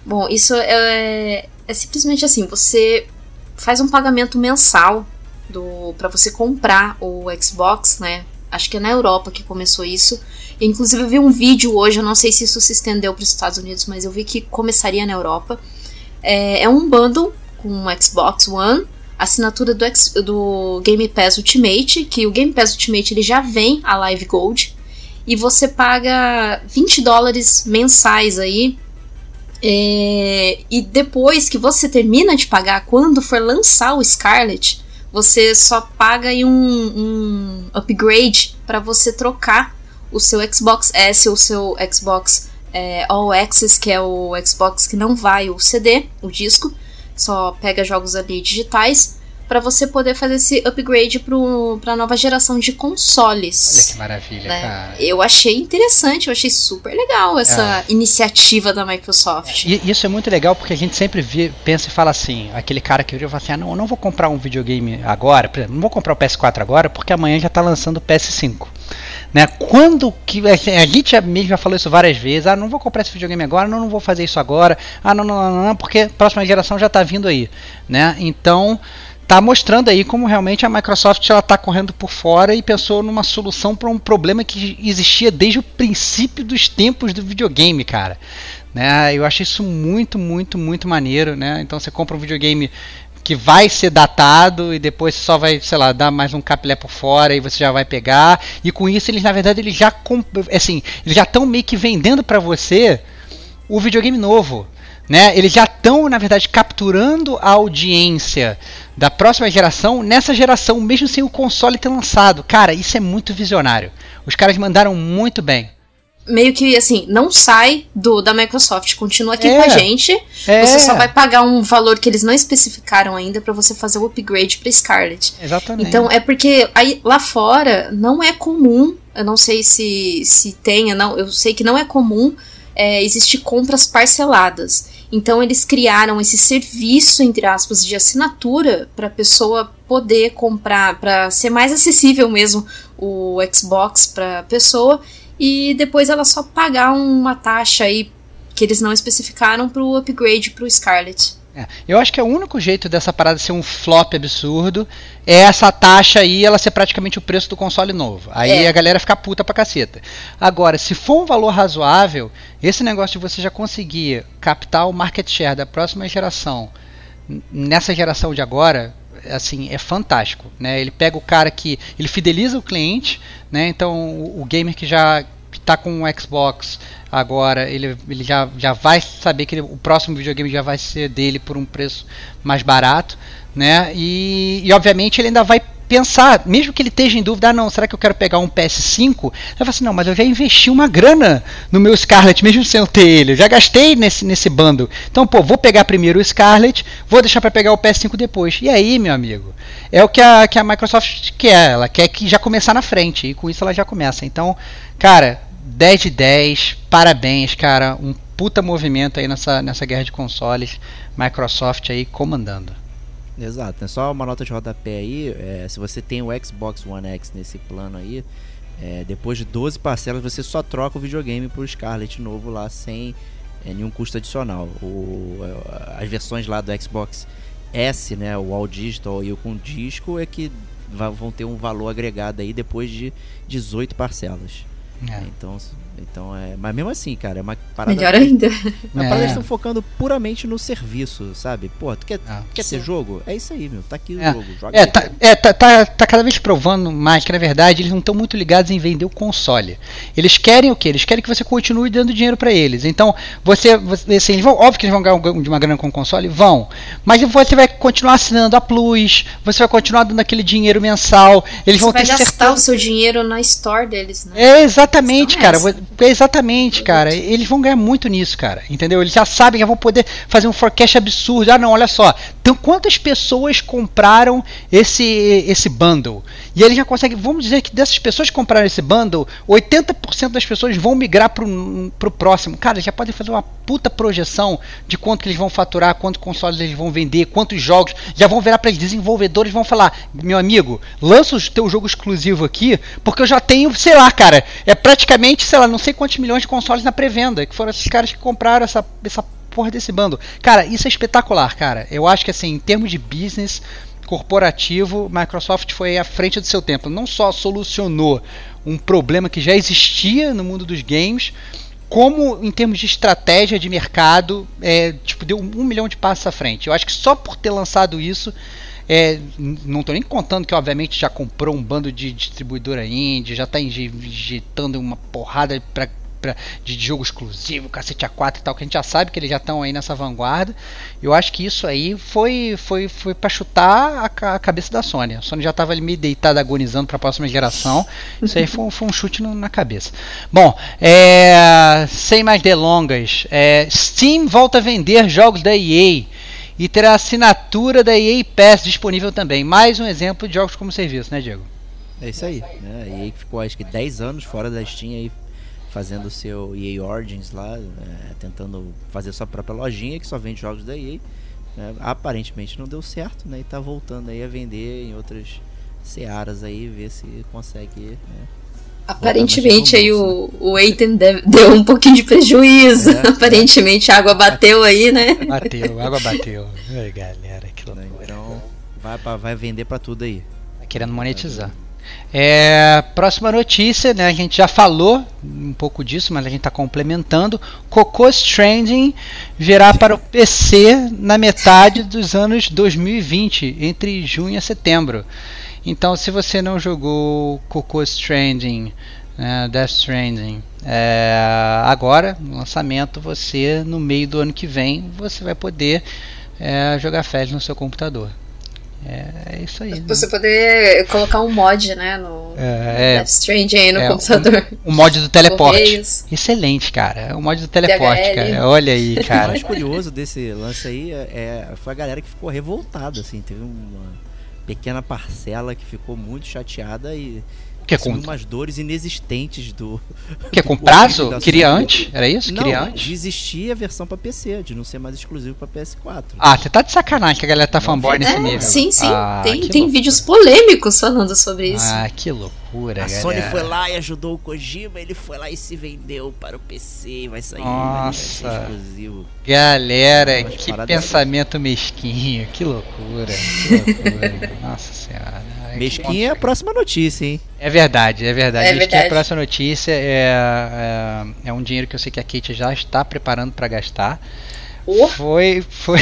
Bom, isso é, é simplesmente assim, você faz um pagamento mensal para você comprar o Xbox, né? Acho que é na Europa que começou isso. Inclusive eu vi um vídeo hoje, eu não sei se isso se estendeu para os Estados Unidos, mas eu vi que começaria na Europa. É, é um bundle com o Xbox One, assinatura do, X, do Game Pass Ultimate, que o Game Pass Ultimate ele já vem a Live Gold, e você paga vinte dólares mensais aí. É, e depois que você termina de pagar, quando for lançar o Scarlet, você só paga aí um, um upgrade para você trocar o seu Xbox S ou o seu Xbox é, All Access, que é o Xbox que não vai o C D, o disco, só pega jogos ali digitais, para você poder fazer esse upgrade para a nova geração de consoles. Olha que maravilha, né? Cara, eu achei interessante, eu achei super legal essa é. iniciativa da Microsoft. E isso é muito legal, porque a gente sempre vê, pensa e fala assim, aquele cara que eu fala assim, ah, não, eu não vou comprar um videogame agora, não vou comprar o P S quatro agora, porque amanhã já está lançando o P S cinco. Né? Quando que a gente mesmo já falou isso várias vezes, ah, não vou comprar esse videogame agora, não, não vou fazer isso agora, ah, não, não, não, não, porque a próxima geração já está vindo aí, né? Então tá mostrando aí como realmente a Microsoft ela tá correndo por fora e pensou numa solução para um problema que existia desde o princípio dos tempos do videogame, cara. Né? Eu acho isso muito, muito, muito maneiro, né? Então você compra um videogame que vai ser datado e depois você só vai, sei lá, dar mais um capilé por fora e você já vai pegar. E com isso eles, na verdade, eles já comp... assim, eles já estão meio que vendendo para você o videogame novo. Né? Eles já estão, na verdade, capturando a audiência da próxima geração nessa geração, mesmo sem o console ter lançado. Cara, isso é muito visionário. Os caras mandaram muito bem. Meio que, assim, não sai do, da Microsoft, continua aqui é, com a gente. É. Você só vai pagar um valor que eles não especificaram ainda para você fazer o upgrade para Scarlet. Exatamente. Então, é porque aí, lá fora não é comum, eu não sei se, se tenha, não, eu sei que não é comum é, existir compras parceladas. Então eles criaram esse serviço, entre aspas, de assinatura para a pessoa poder comprar, para ser mais acessível mesmo o Xbox para a pessoa e depois ela só pagar uma taxa aí que eles não especificaram para o upgrade para o Scarlet. É, eu acho que é o único jeito dessa parada ser um flop absurdo é essa taxa aí, ela ser praticamente o preço do console novo. Aí é. a galera fica puta pra caceta. Agora, se for um valor razoável, esse negócio de você já conseguir captar o market share da próxima geração, nessa geração de agora, assim, é fantástico, né? Ele pega o cara que, ele fideliza o cliente, né? Então, o, o gamer que já tá com o Xbox agora, ele, ele já, já vai saber que ele, o próximo videogame já vai ser dele por um preço mais barato, né? E, e obviamente ele ainda vai pensar, mesmo que ele esteja em dúvida, ah, não, será que eu quero pegar um P S cinco? Ele fala assim, não, mas eu já investi uma grana no meu Scarlet, mesmo sem eu ter ele, eu já gastei nesse, nesse bundle, então, pô, vou pegar primeiro o Scarlet, vou deixar para pegar o P S cinco depois. E aí, meu amigo, é o que a, que a Microsoft quer, ela quer que já começar na frente, e com isso ela já começa. Então, cara, dez de dez, parabéns, cara, um puta movimento aí nessa, nessa guerra de consoles, Microsoft aí comandando. Exato, só uma nota de rodapé aí, é, se você tem o Xbox One X nesse plano aí, é, depois de doze parcelas você só troca o videogame pro Scarlet novo lá, sem é, nenhum custo adicional. O, as versões lá do Xbox S, né, o All Digital e o com disco, é que vão ter um valor agregado aí depois de dezoito parcelas. É. Então, então é. Mas mesmo assim, cara, é uma parada. Melhor ainda. Mas é. Eles estão focando puramente no serviço, sabe? Pô, tu quer, ah, quer ter jogo? É isso aí, meu. Tá aqui é. o jogo. Joga é, tá, é tá, tá, tá cada vez provando mais que, na verdade, eles não estão muito ligados em vender o console. Eles querem o quê? Eles querem que você continue dando dinheiro pra eles. Então, você. você assim, eles vão, óbvio que eles vão ganhar de uma grana com o console? Vão. Mas você vai continuar assinando a Plus, você vai continuar dando aquele dinheiro mensal. Eles você vão vai ter gastar certeza... o seu dinheiro na store deles, né? É, exatamente, cara. Exatamente, cara. Eles vão ganhar muito nisso, cara. Entendeu? Eles já sabem que vão poder fazer um forecast absurdo. Ah, não, olha só. Então, quantas pessoas compraram esse, esse bundle? E eles já conseguem... Vamos dizer que dessas pessoas que compraram esse bundle, oitenta por cento das pessoas vão migrar pro, pro próximo. Cara, eles já podem fazer uma puta projeção de quanto que eles vão faturar, quantos consoles eles vão vender, quantos jogos. Já vão virar para os desenvolvedores e vão falar, meu amigo, lança o teu jogo exclusivo aqui, porque eu já tenho, sei lá, cara, é praticamente, sei lá, não sei quantos milhões de consoles na pré-venda, que foram esses caras que compraram essa, essa porra desse bando. Cara, isso é espetacular, cara. Eu acho que, assim, em termos de business corporativo, Microsoft foi à frente do seu tempo. Não só solucionou um problema que já existia no mundo dos games, como em termos de estratégia de mercado, é, tipo, deu um milhão de passos à frente. Eu acho que só por ter lançado isso, é, não estou nem contando que obviamente já comprou um bando de distribuidora indie, já está injetando uma porrada pra, pra, de jogo exclusivo, cacete A quatro e tal, que a gente já sabe que eles já estão aí nessa vanguarda. Eu acho que isso aí foi, foi, foi para chutar a, a cabeça da Sony. A Sony já estava ali meio deitada, agonizando para a próxima geração. Isso aí foi, foi um chute no, na cabeça. Bom, é, sem mais delongas, é, Steam volta a vender jogos da E A e terá a assinatura da E A Pass disponível também. Mais um exemplo de jogos como serviço, né, Diego? É isso aí. Né? A E A ficou acho que dez anos fora da Steam aí, fazendo o seu E A Origins lá, é, tentando fazer sua própria lojinha que só vende jogos da E A. É, aparentemente não deu certo, né? E tá voltando aí a vender em outras searas aí, ver se consegue... Né? Aparentemente aí o, o Eitan deu um pouquinho de prejuízo. É, Aparentemente é. a água bateu aí, né? Bateu, a água bateu. Ai, galera, que loucura. Então vai, pra, vai vender pra tudo aí. Tá querendo monetizar. É, próxima notícia, né? A gente já falou um pouco disso, mas a gente tá complementando. Cocô Stranding virá para o P C na metade dos anos dois mil e vinte, entre junho e setembro. Então, se você não jogou Cocô Stranding, né, Death Stranding, é, agora, no lançamento, você, no meio do ano que vem, você vai poder é, jogar F E S no seu computador. É, é isso aí. Você né? poder colocar um mod, né, no é, Death Stranding aí no é, computador. O um, um mod do teleporte. Excelente, cara. O mod do teleporte, D H L. Cara. Olha aí, cara. O mais curioso desse lance aí é, foi a galera que ficou revoltada, assim, teve uma... pequena parcela que ficou muito chateada e que é com umas dores inexistentes do... Que é com prazo? Queria antes? Era isso? Não, queria antes? Existia a versão pra P C, de não ser mais exclusivo pra P S quatro. Ah, você tá de sacanagem que a galera tá fanboy é, nesse nível. Sim, sim. Ah, tem tem vídeos polêmicos falando sobre isso. Ah, que loucura, a galera. A Sony foi lá e ajudou o Kojima, ele foi lá e se vendeu para o P C, vai sair, Nossa. vai ser exclusivo. Galera, Mas que pensamento assim. mesquinho, que loucura. Que loucura. Nossa senhora. Mesquinha é a próxima notícia, hein? É verdade. É verdade, é verdade. É verdade. A próxima notícia é, é, é um dinheiro que eu sei que a Kate já está preparando para gastar. Oh. Foi, foi,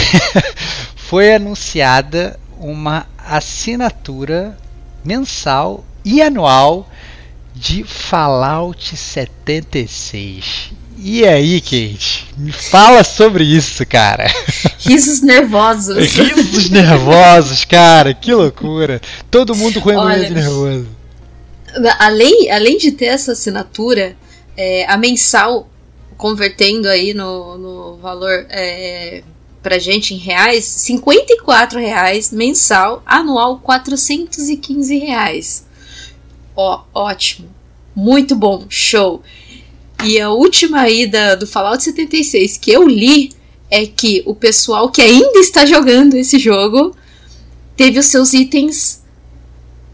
foi anunciada uma assinatura mensal e anual de Fallout setenta e seis. E aí, Kate? Me fala sobre isso, cara. Risos nervosos. Risos nervosos, cara. Que loucura. Todo mundo com Olha... nervoso. Além, além de ter essa assinatura, é, a mensal, convertendo aí no, no valor é, pra gente em reais, cinquenta e quatro reais mensal, anual quatrocentos e quinze reais. Ó, ótimo, muito bom, show. E a última aí da, do Fallout setenta e seis que eu li é que o pessoal que ainda está jogando esse jogo teve os seus itens...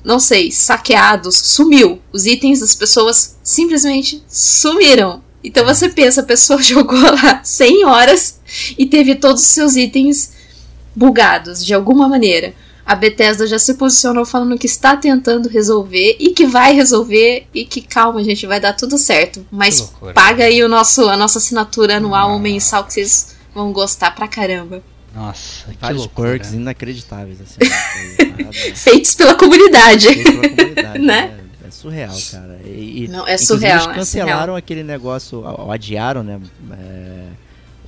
não sei, saqueados, sumiu. Os itens das pessoas simplesmente sumiram. Então você pensa, a pessoa jogou lá cem horas e teve todos os seus itens bugados, de alguma maneira. a Bethesda já se posicionou falando que está tentando resolver e que vai resolver e que, calma, gente, vai dar tudo certo. Mas paga aí o nosso, a nossa assinatura anual ou mensal que vocês vão gostar pra caramba. Nossa, que vários loucura. Perks inacreditáveis, assim. Feitos pela comunidade. Feitos pela comunidade, né? É, é surreal, cara. E, não, é surreal. Eles cancelaram é surreal. Aquele negócio, ou adiaram, né? É...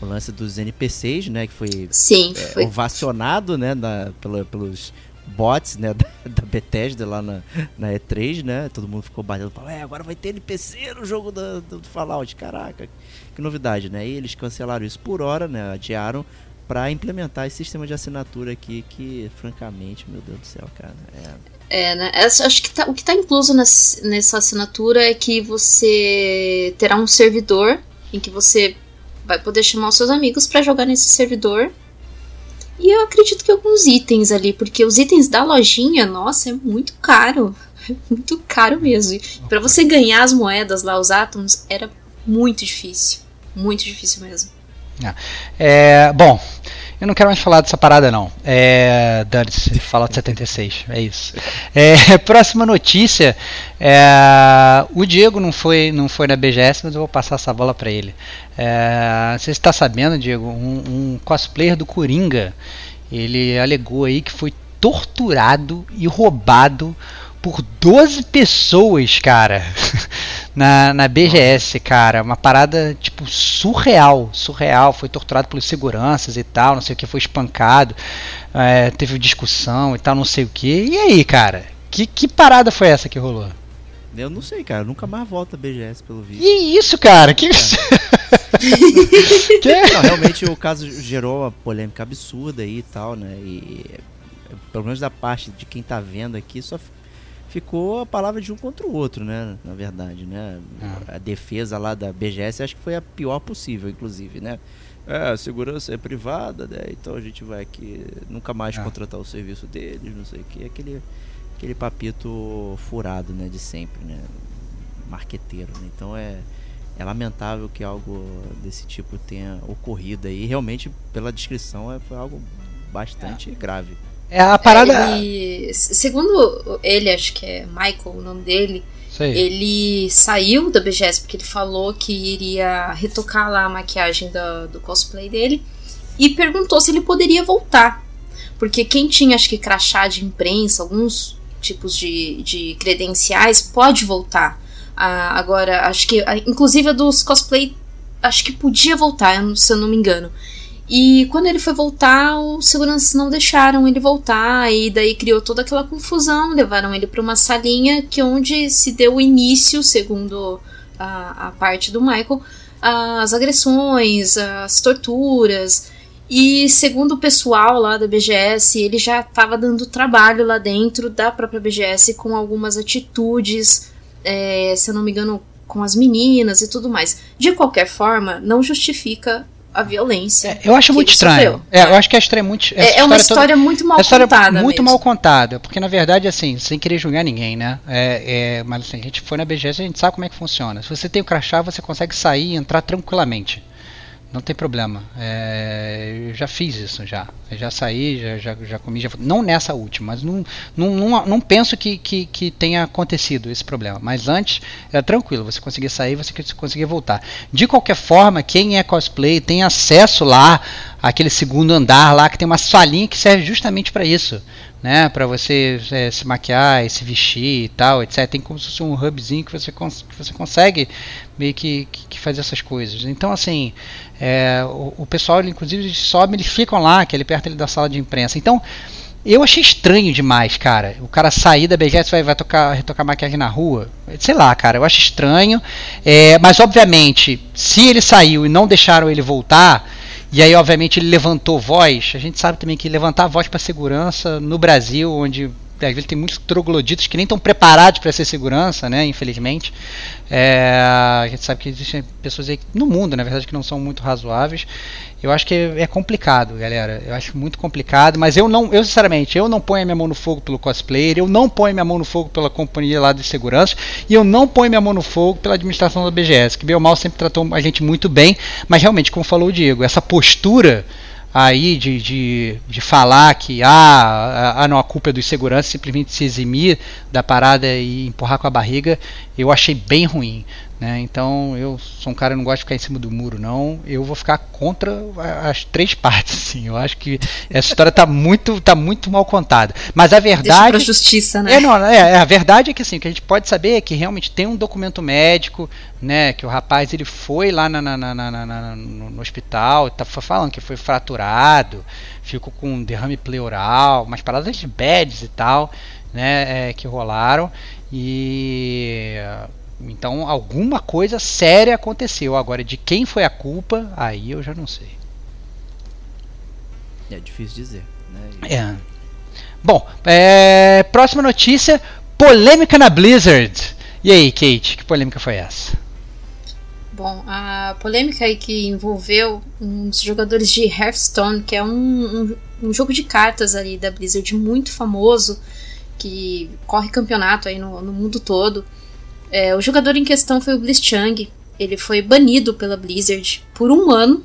o lance dos N P Cs, né, que foi, sim, é, foi. ovacionado, né, na, pela, pelos bots, né, da, da Bethesda lá na, na E três, né, todo mundo ficou batendo, falando, é, agora vai ter N P C no jogo do, do, do Fallout, caraca, que novidade, né, e eles cancelaram isso por hora, né, adiaram pra implementar esse sistema de assinatura aqui, que, francamente, meu Deus do céu, cara, é... É, né? Acho que tá, o que tá incluso nessa, nessa assinatura é que você terá um servidor em que você vai poder chamar os seus amigos pra jogar nesse servidor. E eu acredito que alguns itens ali, porque os itens da lojinha, nossa, é muito caro. É muito caro mesmo. E pra você ganhar as moedas lá, os átomos, era muito difícil. Muito difícil mesmo. É, bom, eu não quero mais falar dessa parada, não. É, dane-se, Fallout setenta e seis, é isso. É, próxima notícia. É, o Diego não foi, não foi na B G S, mas eu vou passar essa bola pra ele. É, você está sabendo, Diego, um, um cosplayer do Coringa, ele alegou aí que foi torturado e roubado por doze pessoas, cara, na, na B G S, cara, uma parada, tipo, surreal, surreal, foi torturado pelos seguranças e tal, não sei o que, foi espancado, é, teve discussão e tal, não sei o que, e aí, cara, que, que parada foi essa que rolou? Eu não sei, cara, eu nunca mais volto a B G S, pelo visto. Que isso, cara, que isso? Não, realmente o caso gerou uma polêmica absurda aí e tal, né, e pelo menos da parte de quem tá vendo aqui, só ficou a palavra de um contra o outro, né? Na verdade, né? Ah. A defesa lá da B G S acho que foi a pior possível, inclusive, né? É, a segurança é privada, né? Então a gente vai aqui nunca mais ah. contratar o serviço deles, não sei o que. Aquele, aquele papito furado, né? De sempre, né? Marqueteiro, né? Então é, é lamentável que algo desse tipo tenha ocorrido aí. Realmente, pela descrição, é, foi algo bastante ah. grave. É a parada. Ele, segundo ele, acho que é Michael o nome dele. Sei. Ele saiu da B G S porque ele falou que iria retocar lá a maquiagem do, do cosplay dele e perguntou se ele poderia voltar. Porque quem tinha, acho que, crachá de imprensa, alguns tipos de, de credenciais, pode voltar. Ah, agora, acho que, inclusive a dos cosplay, acho que podia voltar, se eu não me engano. E quando ele foi voltar, os seguranças não deixaram ele voltar, e daí criou toda aquela confusão, levaram ele para uma salinha que onde se deu início, segundo a, a parte do Michael, as agressões, as torturas, e segundo o pessoal lá da B G S, ele já estava dando trabalho lá dentro da própria B G S com algumas atitudes, é, se eu não me engano, com as meninas e tudo mais. De qualquer forma, não justifica a violência. É, eu acho muito estranho. É, eu acho que é estranho muito. É, é uma história toda, muito mal história contada. Muito mesmo. mal contada, porque na verdade, assim, sem querer julgar ninguém, né? É, é, mas assim, a gente foi na B G S, a gente sabe como é que funciona. Se você tem o crachá, você consegue sair e entrar tranquilamente. Não tem problema. É, eu já fiz isso já. Eu já saí, já, já, já comi, já. Não nessa última, mas não, não, não, não penso que, que, que tenha acontecido esse problema. Mas antes, era tranquilo, você conseguia sair, você conseguia voltar. De qualquer forma, quem é cosplay tem acesso lá àquele segundo andar lá, que tem uma salinha que serve justamente para isso. Né, para você é, se maquiar e se vestir e tal, etcétera. Tem como se fosse um hubzinho que você, cons- que você consegue meio que, que, que fazer essas coisas. Então, assim, é, o, o pessoal, ele, inclusive, eles sobem, eles ficam lá, que é ali perto ali da sala de imprensa. Então, eu achei estranho demais, cara. O cara sair da B G S vai, vai tocar, retocar maquiagem na rua. Sei lá, cara, eu acho estranho. É, mas, obviamente, se ele saiu e não deixaram ele voltar... E aí, obviamente, ele levantou voz. A gente sabe também que levantar voz para segurança no Brasil, onde às vezes tem muitos trogloditas que nem estão preparados para ser segurança, né? Infelizmente. É, a gente sabe que existem pessoas aí no mundo, na verdade, que não são muito razoáveis. Eu acho que é, é complicado, galera. Eu acho muito complicado, mas eu não, eu sinceramente, eu não ponho a minha mão no fogo pelo cosplayer, eu não ponho minha mão no fogo pela companhia lá de segurança, e eu não ponho minha mão no fogo pela administração da B G S, que bem ou mal sempre tratou a gente muito bem, mas realmente, como falou o Diego, essa postura aí de, de, de falar que ah, ah, não, a culpa é dos seguranças, simplesmente se eximir da parada e empurrar com a barriga, eu achei bem ruim, né? Então eu sou um cara que não gosto de ficar em cima do muro, não. Eu vou ficar contra as três partes, assim. Eu acho que essa história está muito, tá muito mal contada. Mas a verdade. Deixa pra justiça, né? É, não, é, a verdade é que assim, o que a gente pode saber é que realmente tem um documento médico, né? Que o rapaz ele foi lá na, na, na, na, na, no, no hospital, tá, foi falando que foi fraturado, ficou com um derrame pleural, umas paradas de beds e tal, né? É, que rolaram. E então alguma coisa séria aconteceu. Agora, de quem foi a culpa, aí eu já não sei. É difícil dizer, né? É. Bom, é... próxima notícia: polêmica na Blizzard. E aí, Kate, que polêmica foi essa? Bom, a polêmica aí que envolveu uns jogadores de Hearthstone, que é um, um, um jogo de cartas ali da Blizzard muito famoso, que corre campeonato aí no, no mundo todo. É, o jogador em questão foi o Bliss Chang. Ele foi banido pela Blizzard por um ano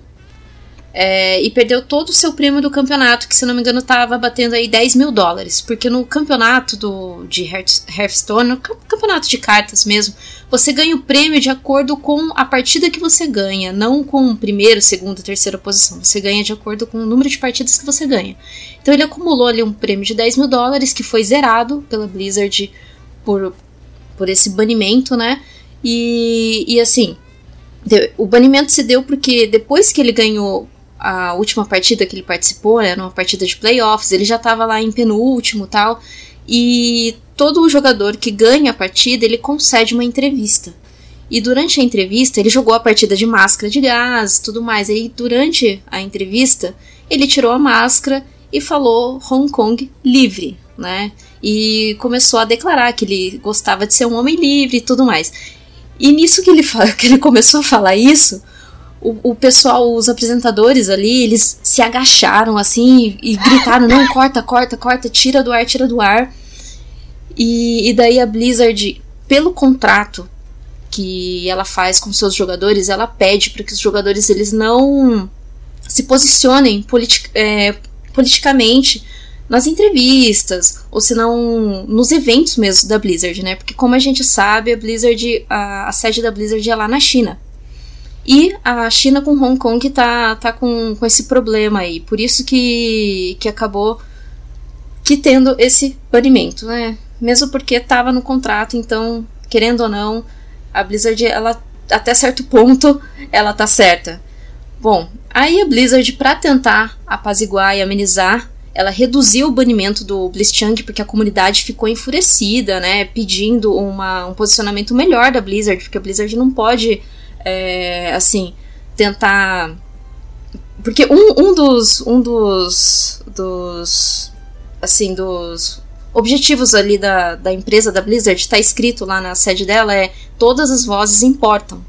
é, e perdeu todo o seu prêmio do campeonato, que se não me engano estava batendo aí dez mil dólares, porque no campeonato do, de Hearthstone, no campeonato de cartas mesmo, você ganha o prêmio de acordo com a partida que você ganha, não com primeiro, segunda, terceira posição. Você ganha de acordo com o número de partidas que você ganha. Então ele acumulou ali um prêmio de dez mil dólares, que foi zerado pela Blizzard por, por esse banimento, né? E, e assim, deu, o banimento se deu porque depois que ele ganhou a última partida que ele participou, né, numa partida de playoffs, ele já estava lá em penúltimo e tal, e todo jogador que ganha a partida, ele concede uma entrevista. E durante a entrevista, ele jogou a partida de máscara de gás e tudo mais. E durante a entrevista, ele tirou a máscara e falou Hong Kong livre, né? E começou a declarar que ele gostava de ser um homem livre e tudo mais. E nisso que ele, fala, que ele começou a falar isso, o, o pessoal, os apresentadores ali, eles se agacharam assim e, e gritaram, não, corta, corta, corta, tira do ar, tira do ar. E, e daí a Blizzard, pelo contrato que ela faz com seus jogadores, ela pede para que os jogadores eles não se posicionem politi- é, politicamente nas entrevistas, ou se não nos eventos mesmo da Blizzard, né? Porque como a gente sabe, a Blizzard, a, a sede da Blizzard é lá na China. E a China com Hong Kong tá, tá com, com esse problema aí, por isso que, que acabou que tendo esse banimento, né? Mesmo porque estava no contrato, então, querendo ou não, a Blizzard, ela até certo ponto, ela tá certa. Bom, aí a Blizzard, para tentar apaziguar e amenizar, ela reduziu o banimento do Bliss Chang, porque a comunidade ficou enfurecida, né, pedindo uma, um posicionamento melhor da Blizzard, porque a Blizzard não pode, é, assim, tentar... Porque um, um dos... Um dos, dos assim, dos objetivos ali da, da empresa da Blizzard, tá escrito lá na sede dela, é todas as vozes importam.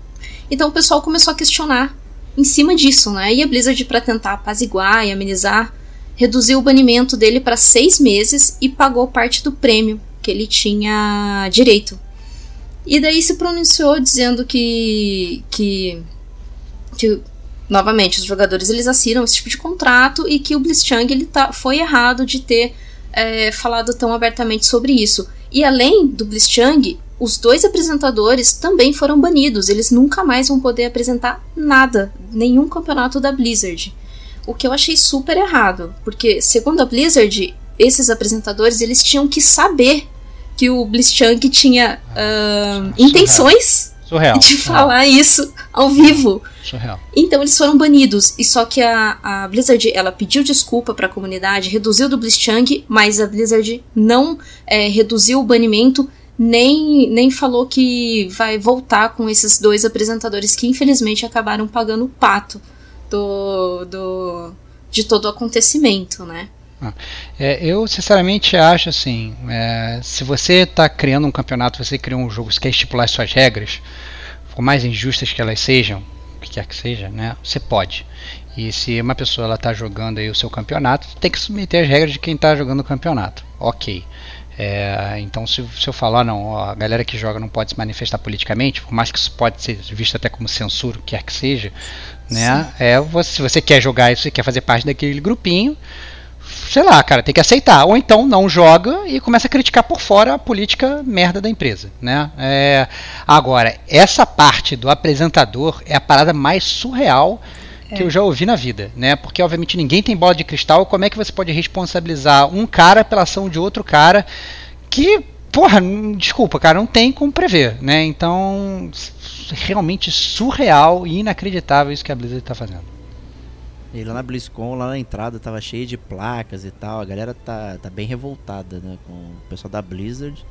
Então o pessoal começou a questionar em cima disso, né? E a Blizzard, para tentar apaziguar e amenizar, reduziu o banimento dele para seis meses e pagou parte do prêmio que ele tinha direito. E daí se pronunciou dizendo que, que, que novamente, os jogadores eles assinam esse tipo de contrato e que o Bliss Chang ele tá, foi errado de ter é, falado tão abertamente sobre isso. E além do Bliss Chang, os dois apresentadores também foram banidos. Eles nunca mais vão poder apresentar nada, nenhum campeonato da Blizzard. O que eu achei super errado, porque segundo a Blizzard, esses apresentadores eles tinham que saber que o Bliss Chang tinha ah, uh, surreal. intenções surreal. de surreal. falar isso ao vivo. Surreal. Então eles foram banidos, e só que a, a Blizzard ela pediu desculpa para a comunidade, reduziu do Bliss Chang, mas a Blizzard não é, reduziu o banimento, nem, nem falou que vai voltar com esses dois apresentadores que infelizmente acabaram pagando o pato Do, do, de todo o acontecimento, né? Ah, é, eu sinceramente acho assim, é, se você está criando um campeonato, você criou um jogo, você quer estipular suas regras, por mais injustas que elas sejam, o que quer que seja, né? Você pode. E se uma pessoa está jogando aí o seu campeonato, tem que submeter as regras de quem está jogando o campeonato. Ok. É, então se, se eu falar, não, ó, a galera que joga não pode se manifestar politicamente, por mais que isso pode ser visto até como censura, o que quer que seja, né? É, você, se você quer jogar isso, você quer fazer parte daquele grupinho, sei lá, cara, tem que aceitar. Ou então não joga e começa a criticar por fora a política merda da empresa, né? É, agora, essa parte do apresentador é a parada mais surreal que eu já ouvi na vida, né? Porque obviamente ninguém tem bola de cristal. Como é que você pode responsabilizar um cara pela ação de outro cara que, porra, desculpa, cara, não tem como prever, né? Então, realmente surreal e inacreditável isso que a Blizzard tá fazendo. E lá na BlizzCon, lá na entrada, tava cheio de placas e tal. A galera tá, tá bem revoltada, né, com o pessoal da Blizzard,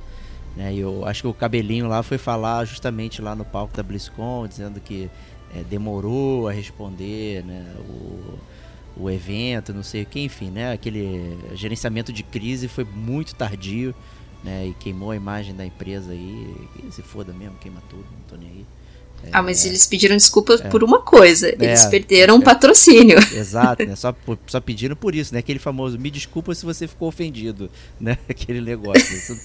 né? E eu acho que o Cabelinho lá foi falar justamente lá no palco da BlizzCon, dizendo que É, demorou a responder, né, o, o evento, não sei o que, enfim, né, aquele gerenciamento de crise foi muito tardio, né, e queimou a imagem da empresa aí, se foda mesmo, queima tudo, não tô nem aí. É, ah, mas eles pediram desculpa é, por uma coisa, eles é, perderam é, um patrocínio. Exato, né, só, só pediram por isso, né, aquele famoso, me desculpa se você ficou ofendido, né, aquele negócio, isso...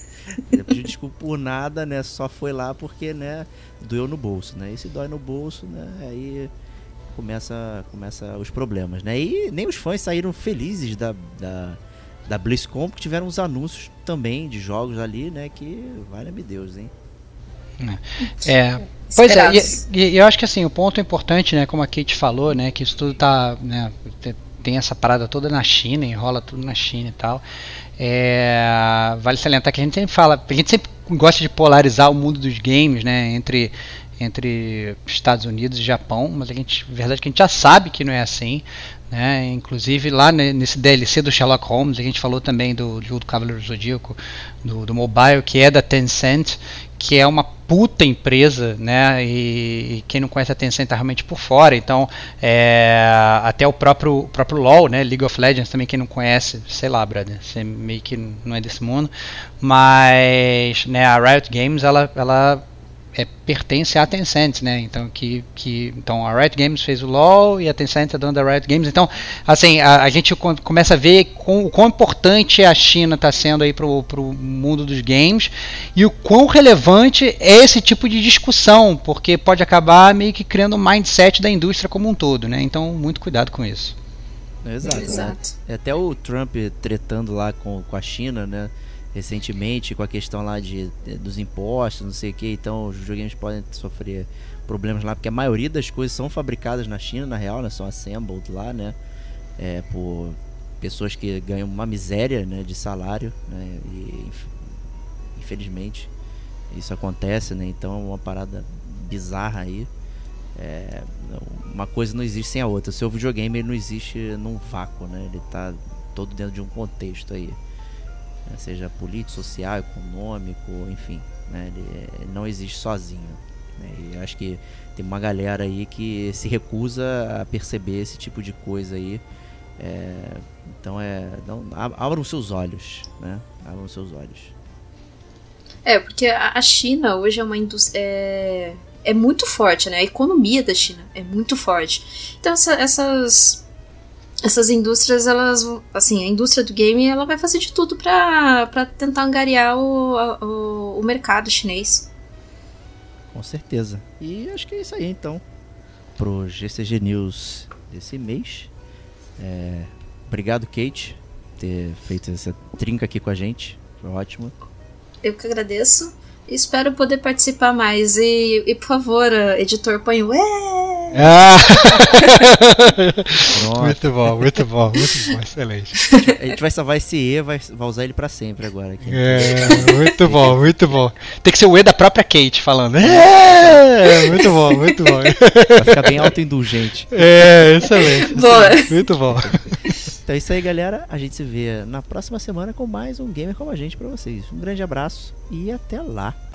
Pediu desculpa por nada, né? Só foi lá porque, né, doeu no bolso, né? E se dói no bolso, né? Aí começa, começa os problemas, né? E nem os fãs saíram felizes da, da, da BlizzCon, porque tiveram uns anúncios também de jogos ali, né? Que, valha-me Deus, hein? É, pois é, e, e eu acho que assim, o ponto importante, né? Como a Kate falou, né? Que isso tudo tá, né, tem essa parada toda na China, enrola tudo na China e tal. É, vale salientar que a gente sempre fala, a gente sempre gosta de polarizar o mundo dos games, né, entre, entre Estados Unidos e Japão, mas a gente, a verdade é que a gente já sabe que não é assim, né? Inclusive lá nesse D L C do Sherlock Holmes, a gente falou também do jogo do Cavaleiro Zodíaco, do, do mobile, que é da Tencent, que é uma puta empresa, né? E, e quem não conhece a Tencent está realmente por fora. Então, é, até o próprio, o próprio LoL, né? League of Legends, também quem não conhece, sei lá, brother, você meio que não é desse mundo. Mas, né? A Riot Games, ela, ela é, pertence à Tencent, né? Então, que, que, então, a Riot Games fez o LoL e a Tencent é dona da Riot Games. Então, assim, a, a gente começa a ver com, o quão importante a China está sendo aí pro, pro mundo dos games e o quão relevante é esse tipo de discussão, porque pode acabar meio que criando o um mindset da indústria como um todo, né? Então, muito cuidado com isso. Exato. Exato. Né? Até o Trump tretando lá com, com a China, né? Recentemente, com a questão lá de, dos impostos, não sei o que, então os videogames podem sofrer problemas lá, porque a maioria das coisas são fabricadas na China, na real, né, são assembled lá, né, é, por pessoas que ganham uma miséria, né, de salário, né, e infelizmente isso acontece, né, então é uma parada bizarra aí, é, uma coisa não existe sem a outra, o seu videogame ele não existe num vácuo, né, ele tá todo dentro de um contexto aí, seja político, social, econômico, enfim, né? Ele não existe sozinho, né? E acho que tem uma galera aí que se recusa a perceber esse tipo de coisa aí, é, então é, não, abram seus olhos, né? Abram seus olhos. É, porque a China hoje é uma indústria, é, é muito forte, né? A economia da China é muito forte, então essa, essas Essas indústrias, elas, assim, a indústria do game, ela vai fazer de tudo pra, pra tentar angariar o, o, o mercado chinês. Com certeza. E acho que é isso aí, então, pro G C G News desse mês. É, obrigado, Kate, por ter feito essa trinca aqui com a gente. Foi ótimo. Eu que agradeço. Espero poder participar mais. E, e por favor, editor, põe o... Ah. Muito bom, muito bom, muito bom, excelente. A gente vai salvar esse E, vai, vai usar ele pra sempre agora aqui. É, muito bom, muito bom. Tem que ser o E da própria Kate falando. É, muito bom, muito bom. Vai ficar bem autoindulgente. É, excelente. Boa. Excelente, muito bom. Então é isso aí, galera. A gente se vê na próxima semana com mais um Gamer Como a Gente pra vocês. Um grande abraço e até lá.